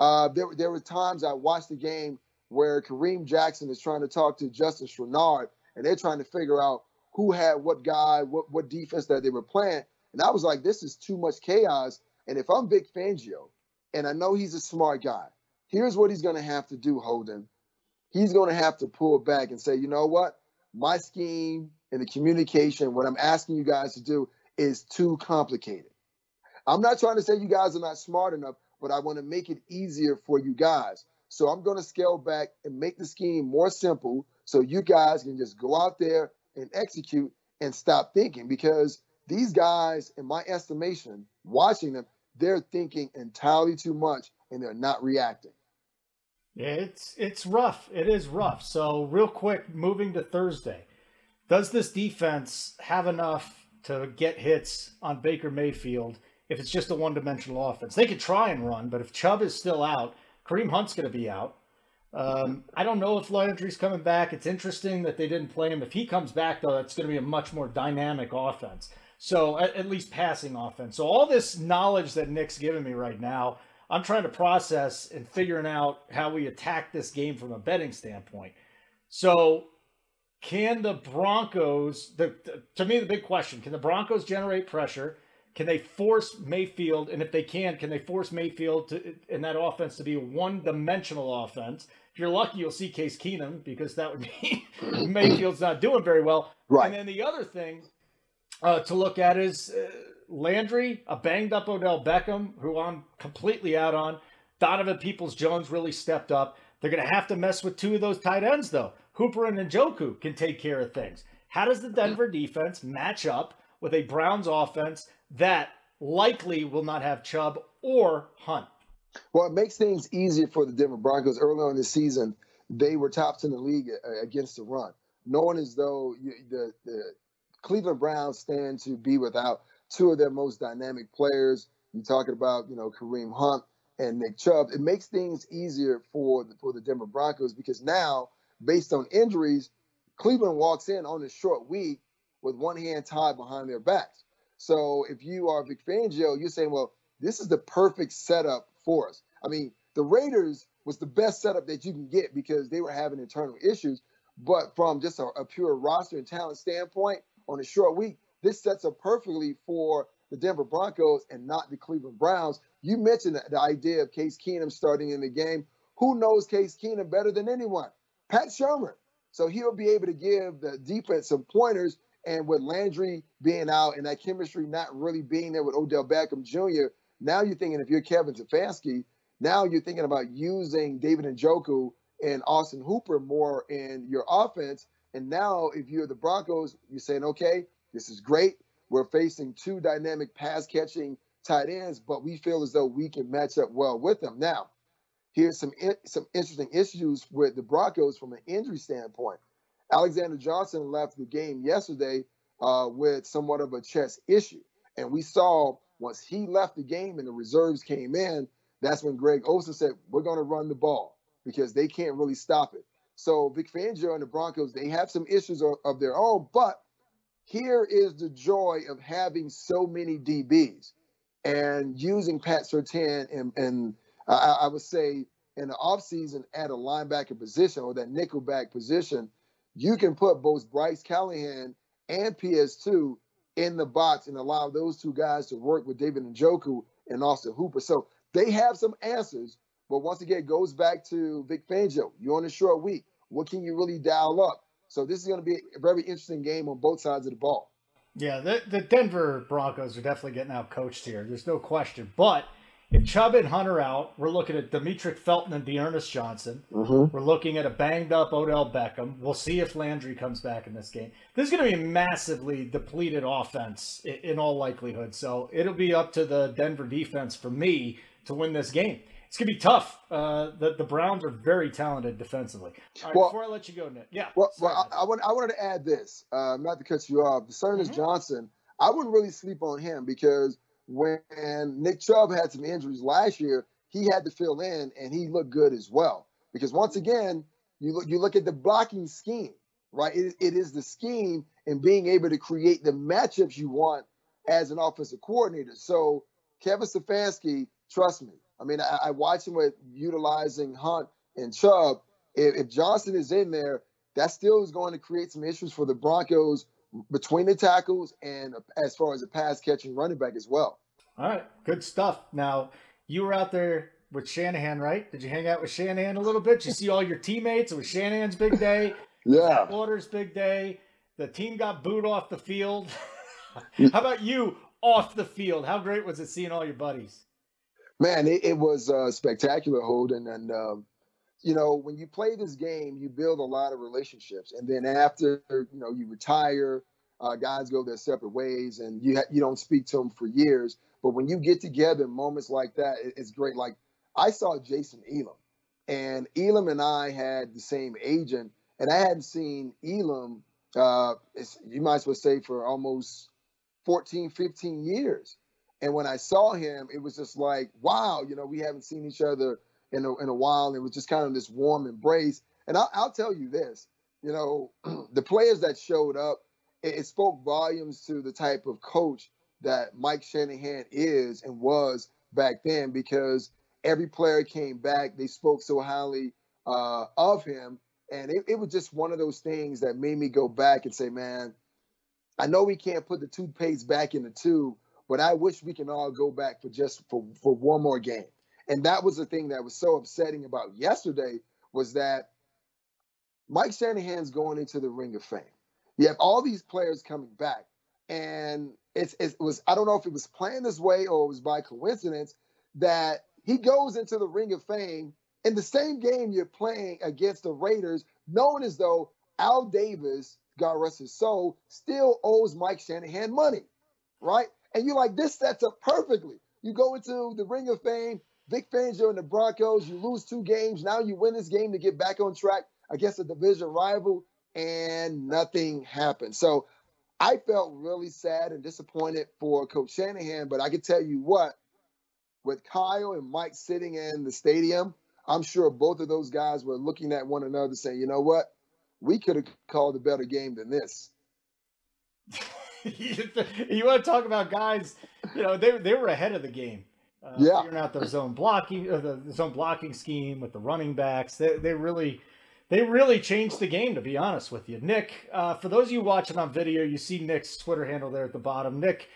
There were times I watched the game where Kareem Jackson is trying to talk to Justin Simmons, and they're trying to figure out who had what guy, what defense that they were playing. And I was like, this is too much chaos. And if I'm Vic Fangio, and I know he's a smart guy, here's what he's going to have to do, Holden. He's going to have to pull back and say, you know what? My scheme and the communication, what I'm asking you guys to do is too complicated. I'm not trying to say you guys are not smart enough, but I want to make it easier for you guys. So I'm going to scale back and make the scheme more simple so you guys can just go out there and execute and stop thinking, because these guys, in my estimation, watching them, they're thinking entirely too much and they're not reacting. Yeah, it's rough. It is rough. So real quick, moving to Thursday, does this defense have enough to get hits on Baker Mayfield if it's just a one-dimensional offense? They could try and run, but if Chubb is still out, Kareem Hunt's going to be out. I don't know if Landry's coming back. It's interesting that they didn't play him. If he comes back, though, that's going to be a much more dynamic offense. So at least passing offense. So all this knowledge that Nick's giving me right now, I'm trying to process and figuring out how we attack this game from a betting standpoint. So can the Broncos, to me, the big question, can the Broncos generate pressure? Can they force Mayfield? And if they can they force Mayfield in that offense to be a one-dimensional offense? If you're lucky, you'll see Case Keenum, because that would mean Mayfield's not doing very well. Right. And then the other thing to look at is Landry, a banged-up Odell Beckham, who I'm completely out on. Donovan Peoples-Jones really stepped up. They're going to have to mess with two of those tight ends, though. Hooper and Njoku can take care of things. How does the Denver defense match up with a Browns offense that likely will not have Chubb or Hunt? Well, it makes things easier for the Denver Broncos. Early on this season, they were tops in the league against the run, knowing as though the Cleveland Browns stand to be without two of their most dynamic players. You're talking about, Kareem Hunt and Nick Chubb. It makes things easier for the Denver Broncos, because now, based on injuries, Cleveland walks in on a short week with one hand tied behind their backs. So if you are Vic Fangio, you're saying, well, this is the perfect setup for us. I mean, the Raiders was the best setup that you can get because they were having internal issues. But from just a pure roster and talent standpoint, on a short week, this sets up perfectly for the Denver Broncos and not the Cleveland Browns. You mentioned the idea of Case Keenum starting in the game. Who knows Case Keenum better than anyone? Pat Shurmur. So he'll be able to give the defense some pointers. And with Landry being out and that chemistry not really being there with Odell Beckham Jr., now you're thinking, if you're Kevin Stefanski, now you're thinking about using David Njoku and Austin Hooper more in your offense. And now if you're the Broncos, you're saying, okay, this is great. We're facing two dynamic pass-catching tight ends, but we feel as though we can match up well with them. Now, here's some interesting issues with the Broncos from an injury standpoint. Alexander Johnson left the game yesterday with somewhat of a chest issue. And we saw once he left the game and the reserves came in, that's when Greg Olson said, we're going to run the ball because they can't really stop it. So Vic Fangio and the Broncos, they have some issues of their own, but here is the joy of having so many DBs and using Pat Surtain and I would say in the offseason at a linebacker position or that nickelback position, you can put both Bryce Callahan and PS2 in the box and allow those two guys to work with David Njoku and Austin Hooper. So they have some answers, but once again, it goes back to Vic Fangio. You're on a short week. What can you really dial up? So this is going to be a very interesting game on both sides of the ball. Yeah, the Denver Broncos are definitely getting out-coached here. There's no question. But if Chubb and Hunt are out, we're looking at Demetric Felton and Dearness Johnson. Mm-hmm. We're looking at a banged-up Odell Beckham. We'll see if Landry comes back in this game. This is going to be a massively depleted offense in all likelihood. So it'll be up to the Denver defense for me to win this game. It's going to be tough. The Browns are very talented defensively. All right, well, before I let you go, Nick. Yeah. I wanted to add this, not to cut you off. Dearness Johnson, I wouldn't really sleep on him because when Nick Chubb had some injuries last year, he had to fill in, and he looked good as well. Because once again, you look at the blocking scheme, right? It is the scheme and being able to create the matchups you want as an offensive coordinator. So Kevin Stefanski, trust me, I mean, I watch him with utilizing Hunt and Chubb. If Johnson is in there, that still is going to create some issues for the Broncos between the tackles and as far as a pass-catching running back as well. All right, good stuff. Now, you were out there with Shanahan, right? Did you hang out with Shanahan a little bit? Did you see all your teammates? It was Shanahan's big day. Yeah. Water's big day. The team got booed off the field. How about you off the field? How great was it seeing all your buddies? Man, it was spectacular, Holden. And, you know, when you play this game, you build a lot of relationships. And then after, you know, you retire, guys go their separate ways and you don't speak to them for years. But when you get together in moments like that, it's great. Like, I saw Jason Elam. And Elam and I had the same agent. And I hadn't seen Elam, you might as well say, for almost 14, 15 years. And when I saw him, it was just like, wow, you know, we haven't seen each other in a while. It was just kind of this warm embrace. And I'll tell you this, you know, the players that showed up, it spoke volumes to the type of coach that Mike Shanahan is and was back then, because every player came back. They spoke so highly of him. And it was just one of those things that made me go back and say, man, I know we can't put the toothpaste back in the tube, but I wish we can all go back for one more game. And that was the thing that was so upsetting about yesterday, was that Mike Shanahan's going into the Ring of Fame. You have all these players coming back. And it was, I don't know if it was planned this way or it was by coincidence, that he goes into the Ring of Fame in the same game you're playing against the Raiders, known as though Al Davis, God rest his soul, still owes Mike Shanahan money, right? And you're like, this sets up perfectly. You go into the Ring of Fame, Vic Fangio and the Broncos, you lose two games. Now you win this game to get back on track against a division rival, and nothing happened. So I felt really sad and disappointed for Coach Shanahan, but I can tell you what, with Kyle and Mike sitting in the stadium, I'm sure both of those guys were looking at one another saying, you know what, we could have called a better game than this. You want to talk about guys, you know, they were ahead of the game. figuring out the zone blocking scheme with the running backs. They really changed the game, to be honest with you. Nick, for those of you watching on video, you see Nick's Twitter handle there at the bottom. Nick,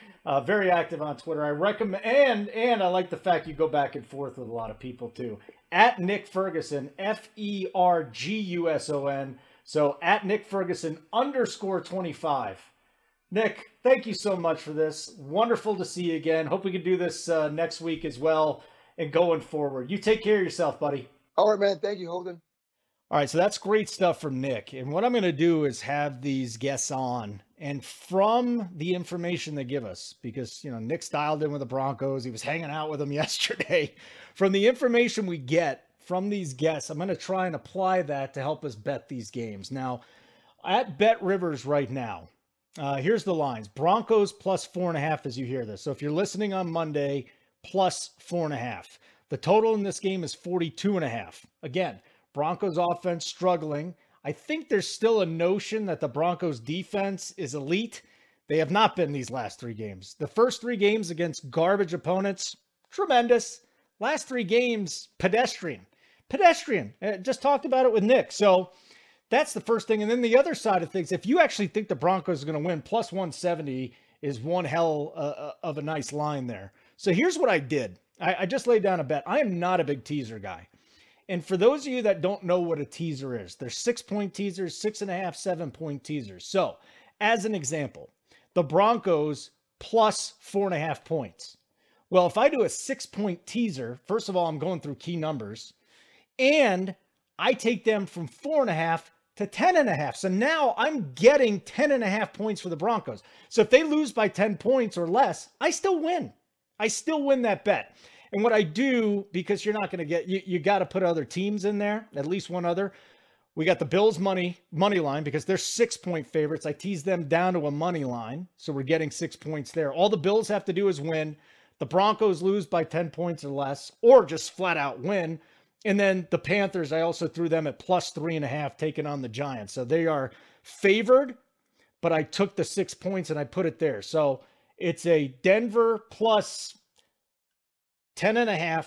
very active on Twitter. I recommend, and I like the fact you go back and forth with a lot of people too. At Nick Ferguson, Ferguson. So at Nick Ferguson _25. Nick, thank you so much for this. Wonderful to see you again. Hope we can do this next week as well and going forward. You take care of yourself, buddy. All right, man. Thank you, Holden. All right, so that's great stuff from Nick. And what I'm going to do is have these guests on. And from the information they give us, because, you know, Nick's dialed in with the Broncos. He was hanging out with them yesterday. From the information we get from these guests, I'm going to try and apply that to help us bet these games. Now, at BetRivers right now, here's the lines. Broncos +4.5 as you hear this. So if you're listening on Monday, +4.5. The total in this game is 42.5. Again, Broncos offense struggling. I think there's still a notion that the Broncos defense is elite. They have not been these last three games. The first three games against garbage opponents, tremendous. Last three games, pedestrian. Pedestrian. Just talked about it with Nick. So that's the first thing. And then the other side of things, if you actually think the Broncos are going to win, +170 is one hell of a nice line there. So here's what I did. I just laid down a bet. I am not a big teaser guy. And for those of you that don't know what a teaser is, there's 6-point teasers, 6.5, 7-point teasers. So as an example, the Broncos +4.5 points. Well, if I do a 6-point teaser, first of all, I'm going through key numbers, and I take them from 4.5 to 10.5. So now I'm getting 10.5 points for the Broncos. So if they lose by 10 points or less, I still win. I still win that bet. And what I do, because you're not going to get, you got to put other teams in there, at least one other. We got the Bills money line because they're 6-point favorites. I tease them down to a money line. So we're getting 6 points there. All the Bills have to do is win. The Broncos lose by 10 points or less, or just flat out win. And then the Panthers, I also threw them at +3.5, taking on the Giants. So they are favored, but I took the 6 points and I put it there. So it's a Denver +10.5,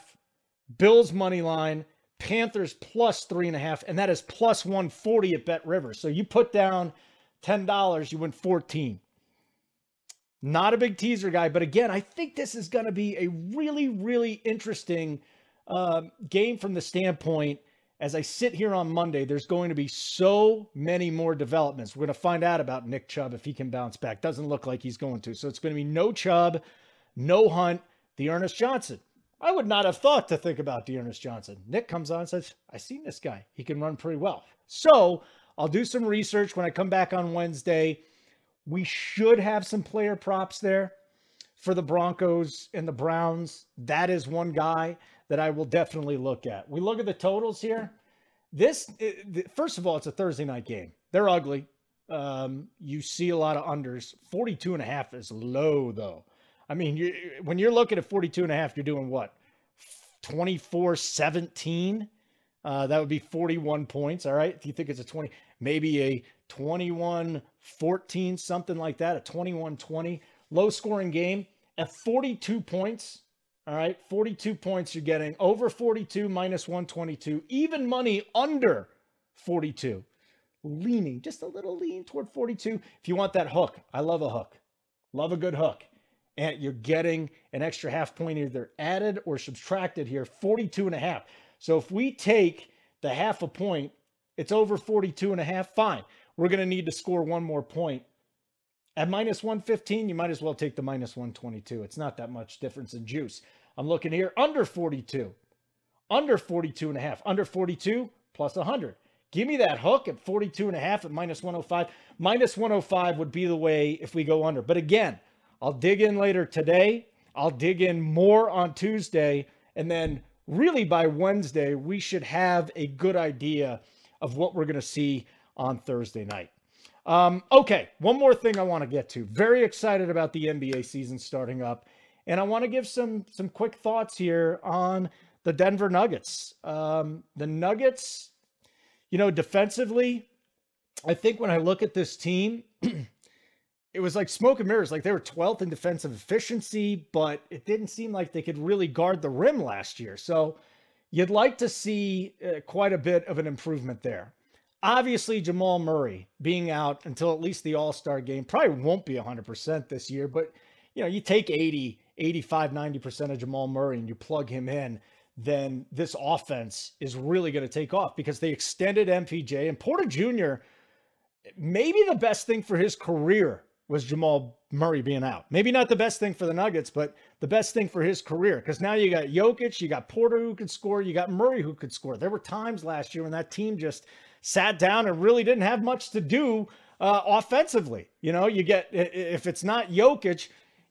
Bills money line, Panthers +3.5, and that is +140 at BetRivers. So you put down $10, you win 14. Not a big teaser guy, but again, I think this is going to be a really, really interesting game from the standpoint. As I sit here on Monday, there's going to be so many more developments. We're going to find out about Nick Chubb if he can bounce back. Doesn't look like he's going to. So it's going to be no Chubb, no Hunt, the Ernest Johnson. I would not have thought to think about Dearness Johnson. Nick comes on and says, I've seen this guy. He can run pretty well. So I'll do some research when I come back on Wednesday. We should have some player props there for the Broncos and the Browns. That is one guy that I will definitely look at. We look at the totals here. First of all, it's a Thursday night game. They're ugly. You see a lot of unders. 42.5 is low, though. I mean, when you're looking at 42.5, you're doing what? 24-17? That would be 41 points, all right? If you think it's a 20, maybe a 21-14, something like that, a 21-20. Low-scoring game at 42 points, all right? 42 points you're getting. Over 42, -122. Even money under 42. Leaning, just a little lean toward 42. If you want that hook, I love a hook. Love a good hook. And you're getting an extra half point either added or subtracted here, 42.5. So if we take the half a point, it's over 42.5, fine. We're going to need to score one more point. At -115, you might as well take the -122. It's not that much difference in juice. I'm looking here, under 42. Under 42.5. Under 42, +100. Give me that hook at 42.5 at -105. -105 would be the way if we go under. But again, I'll dig in later today. I'll dig in more on Tuesday. And then really by Wednesday, we should have a good idea of what we're going to see on Thursday night. Okay, one more thing I want to get to. Very excited about the NBA season starting up. And I want to give some quick thoughts here on the Denver Nuggets. The Nuggets, you know, defensively, I think when I look at this team, it was like smoke and mirrors. Like they were 12th in defensive efficiency, but it didn't seem like they could really guard the rim last year. So you'd like to see quite a bit of an improvement there. Obviously, Jamal Murray being out until at least the All-Star game probably won't be 100% this year, but you know, you take 80, 85, 90% of Jamal Murray and you plug him in, then this offense is really going to take off because they extended MPJ and Porter Jr. Maybe the best thing for his career was Jamal Murray being out. Maybe not the best thing for the Nuggets, but the best thing for his career. Because now you got Jokic, you got Porter who could score, you got Murray who could score. There were times last year when that team just sat down and really didn't have much to do offensively. You know, you get, if it's not Jokic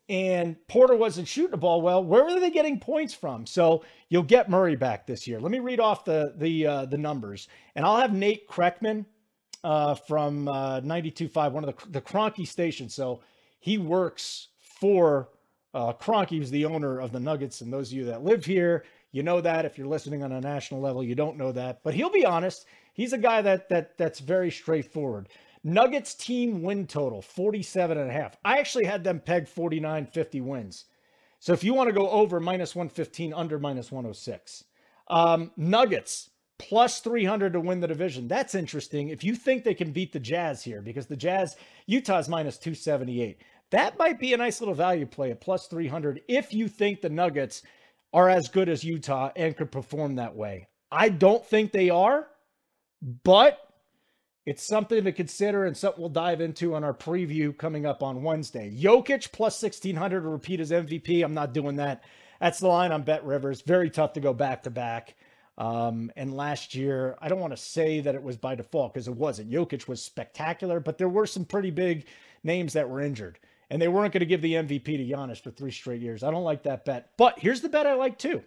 and Porter wasn't shooting the ball well, where were they getting points from? So you'll get Murray back this year. Let me read off the numbers. And I'll have Nate Kreckman from 92.5, one of the Kroenke stations. So he works for Kroenke, who's the owner of the Nuggets. And those of you that live here, you know that. If you're listening on a national level, you don't know that. But he'll be honest. He's a guy that's very straightforward. Nuggets team win total, 47.5. I actually had them pegged 49, 50 wins. So if you want to go over, -115, under -106. Nuggets, +300 to win the division. That's interesting. If you think they can beat the Jazz here, because the Jazz, Utah's -278. That might be a nice little value play at +300 if you think the Nuggets are as good as Utah and could perform that way. I don't think they are, but it's something to consider and something we'll dive into on our preview coming up on Wednesday. Jokic +1,600 to repeat as MVP. I'm not doing that. That's the line on BetRivers. Very tough to go back-to-back. And last year, I don't want to say that it was by default because it wasn't. Jokic was spectacular, but there were some pretty big names that were injured. And they weren't going to give the MVP to Giannis for 3 straight years. I don't like that bet. But here's the bet I like too.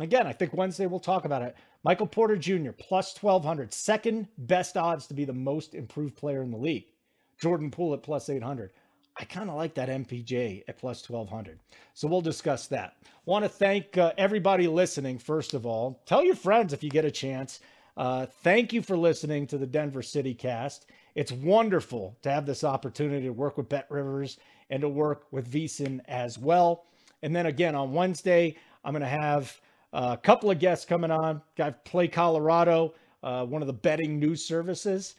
Again, I think Wednesday we'll talk about it. Michael Porter Jr., +1,200. Second best odds to be the most improved player in the league. Jordan Poole at +800. I kind of like that MPJ at +1,200. So we'll discuss that. Want to thank everybody listening, first of all. Tell your friends if you get a chance. Thank you for listening to the Denver City Cast. It's wonderful to have this opportunity to work with BetRivers and to work with VSiN as well. And then again, on Wednesday, I'm going to have a couple of guests coming on. Guy Play Colorado, one of the betting news services.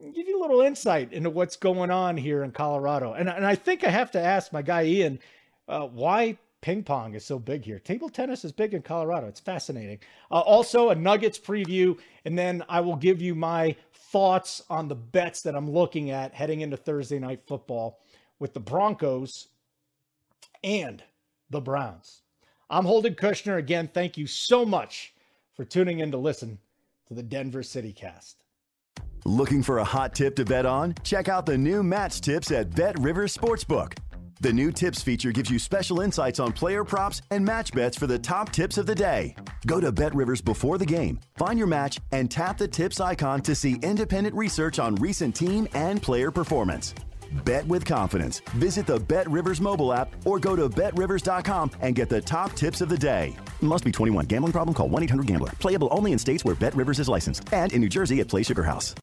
Give you a little insight into what's going on here in Colorado. And I think I have to ask my guy Ian why ping pong is so big here. Table tennis is big in Colorado. It's fascinating. Also, a Nuggets preview. And then I will give you my thoughts on the bets that I'm looking at heading into Thursday Night Football with the Broncos and the Browns. I'm Holden Kushner. Again, thank you so much for tuning in to listen to the Denver City Cast. Looking for a hot tip to bet on? Check out the new match tips at BetRivers Sportsbook. The new tips feature gives you special insights on player props and match bets for the top tips of the day. Go to BetRivers before the game, find your match, and tap the tips icon to see independent research on recent team and player performance. Bet with confidence. Visit the BetRivers mobile app or go to BetRivers.com and get the top tips of the day. Must be 21. Gambling problem? Call 1-800-GAMBLER. Playable only in states where BetRivers is licensed and in New Jersey at Play Sugar House.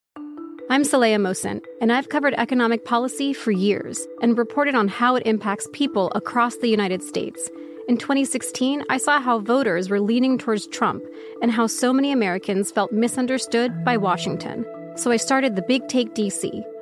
I'm Saleha Mohsen, and I've covered economic policy for years and reported on how it impacts people across the United States. In 2016, I saw how voters were leaning towards Trump and how so many Americans felt misunderstood by Washington. So I started The Big Take DC.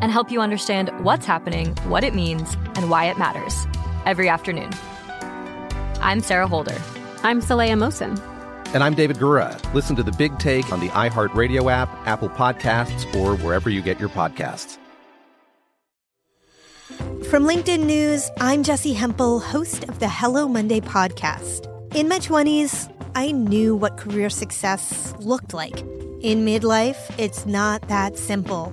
and help you understand what's happening, what it means, and why it matters every afternoon. I'm Sarah Holder. I'm Saleha Mohsen. And I'm David Gura. Listen to The Big Take on the iHeartRadio app, Apple Podcasts, or wherever you get your podcasts. From LinkedIn News, I'm Jesse Hempel, host of the Hello Monday podcast. In my 20s, I knew what career success looked like. In midlife, it's not that simple.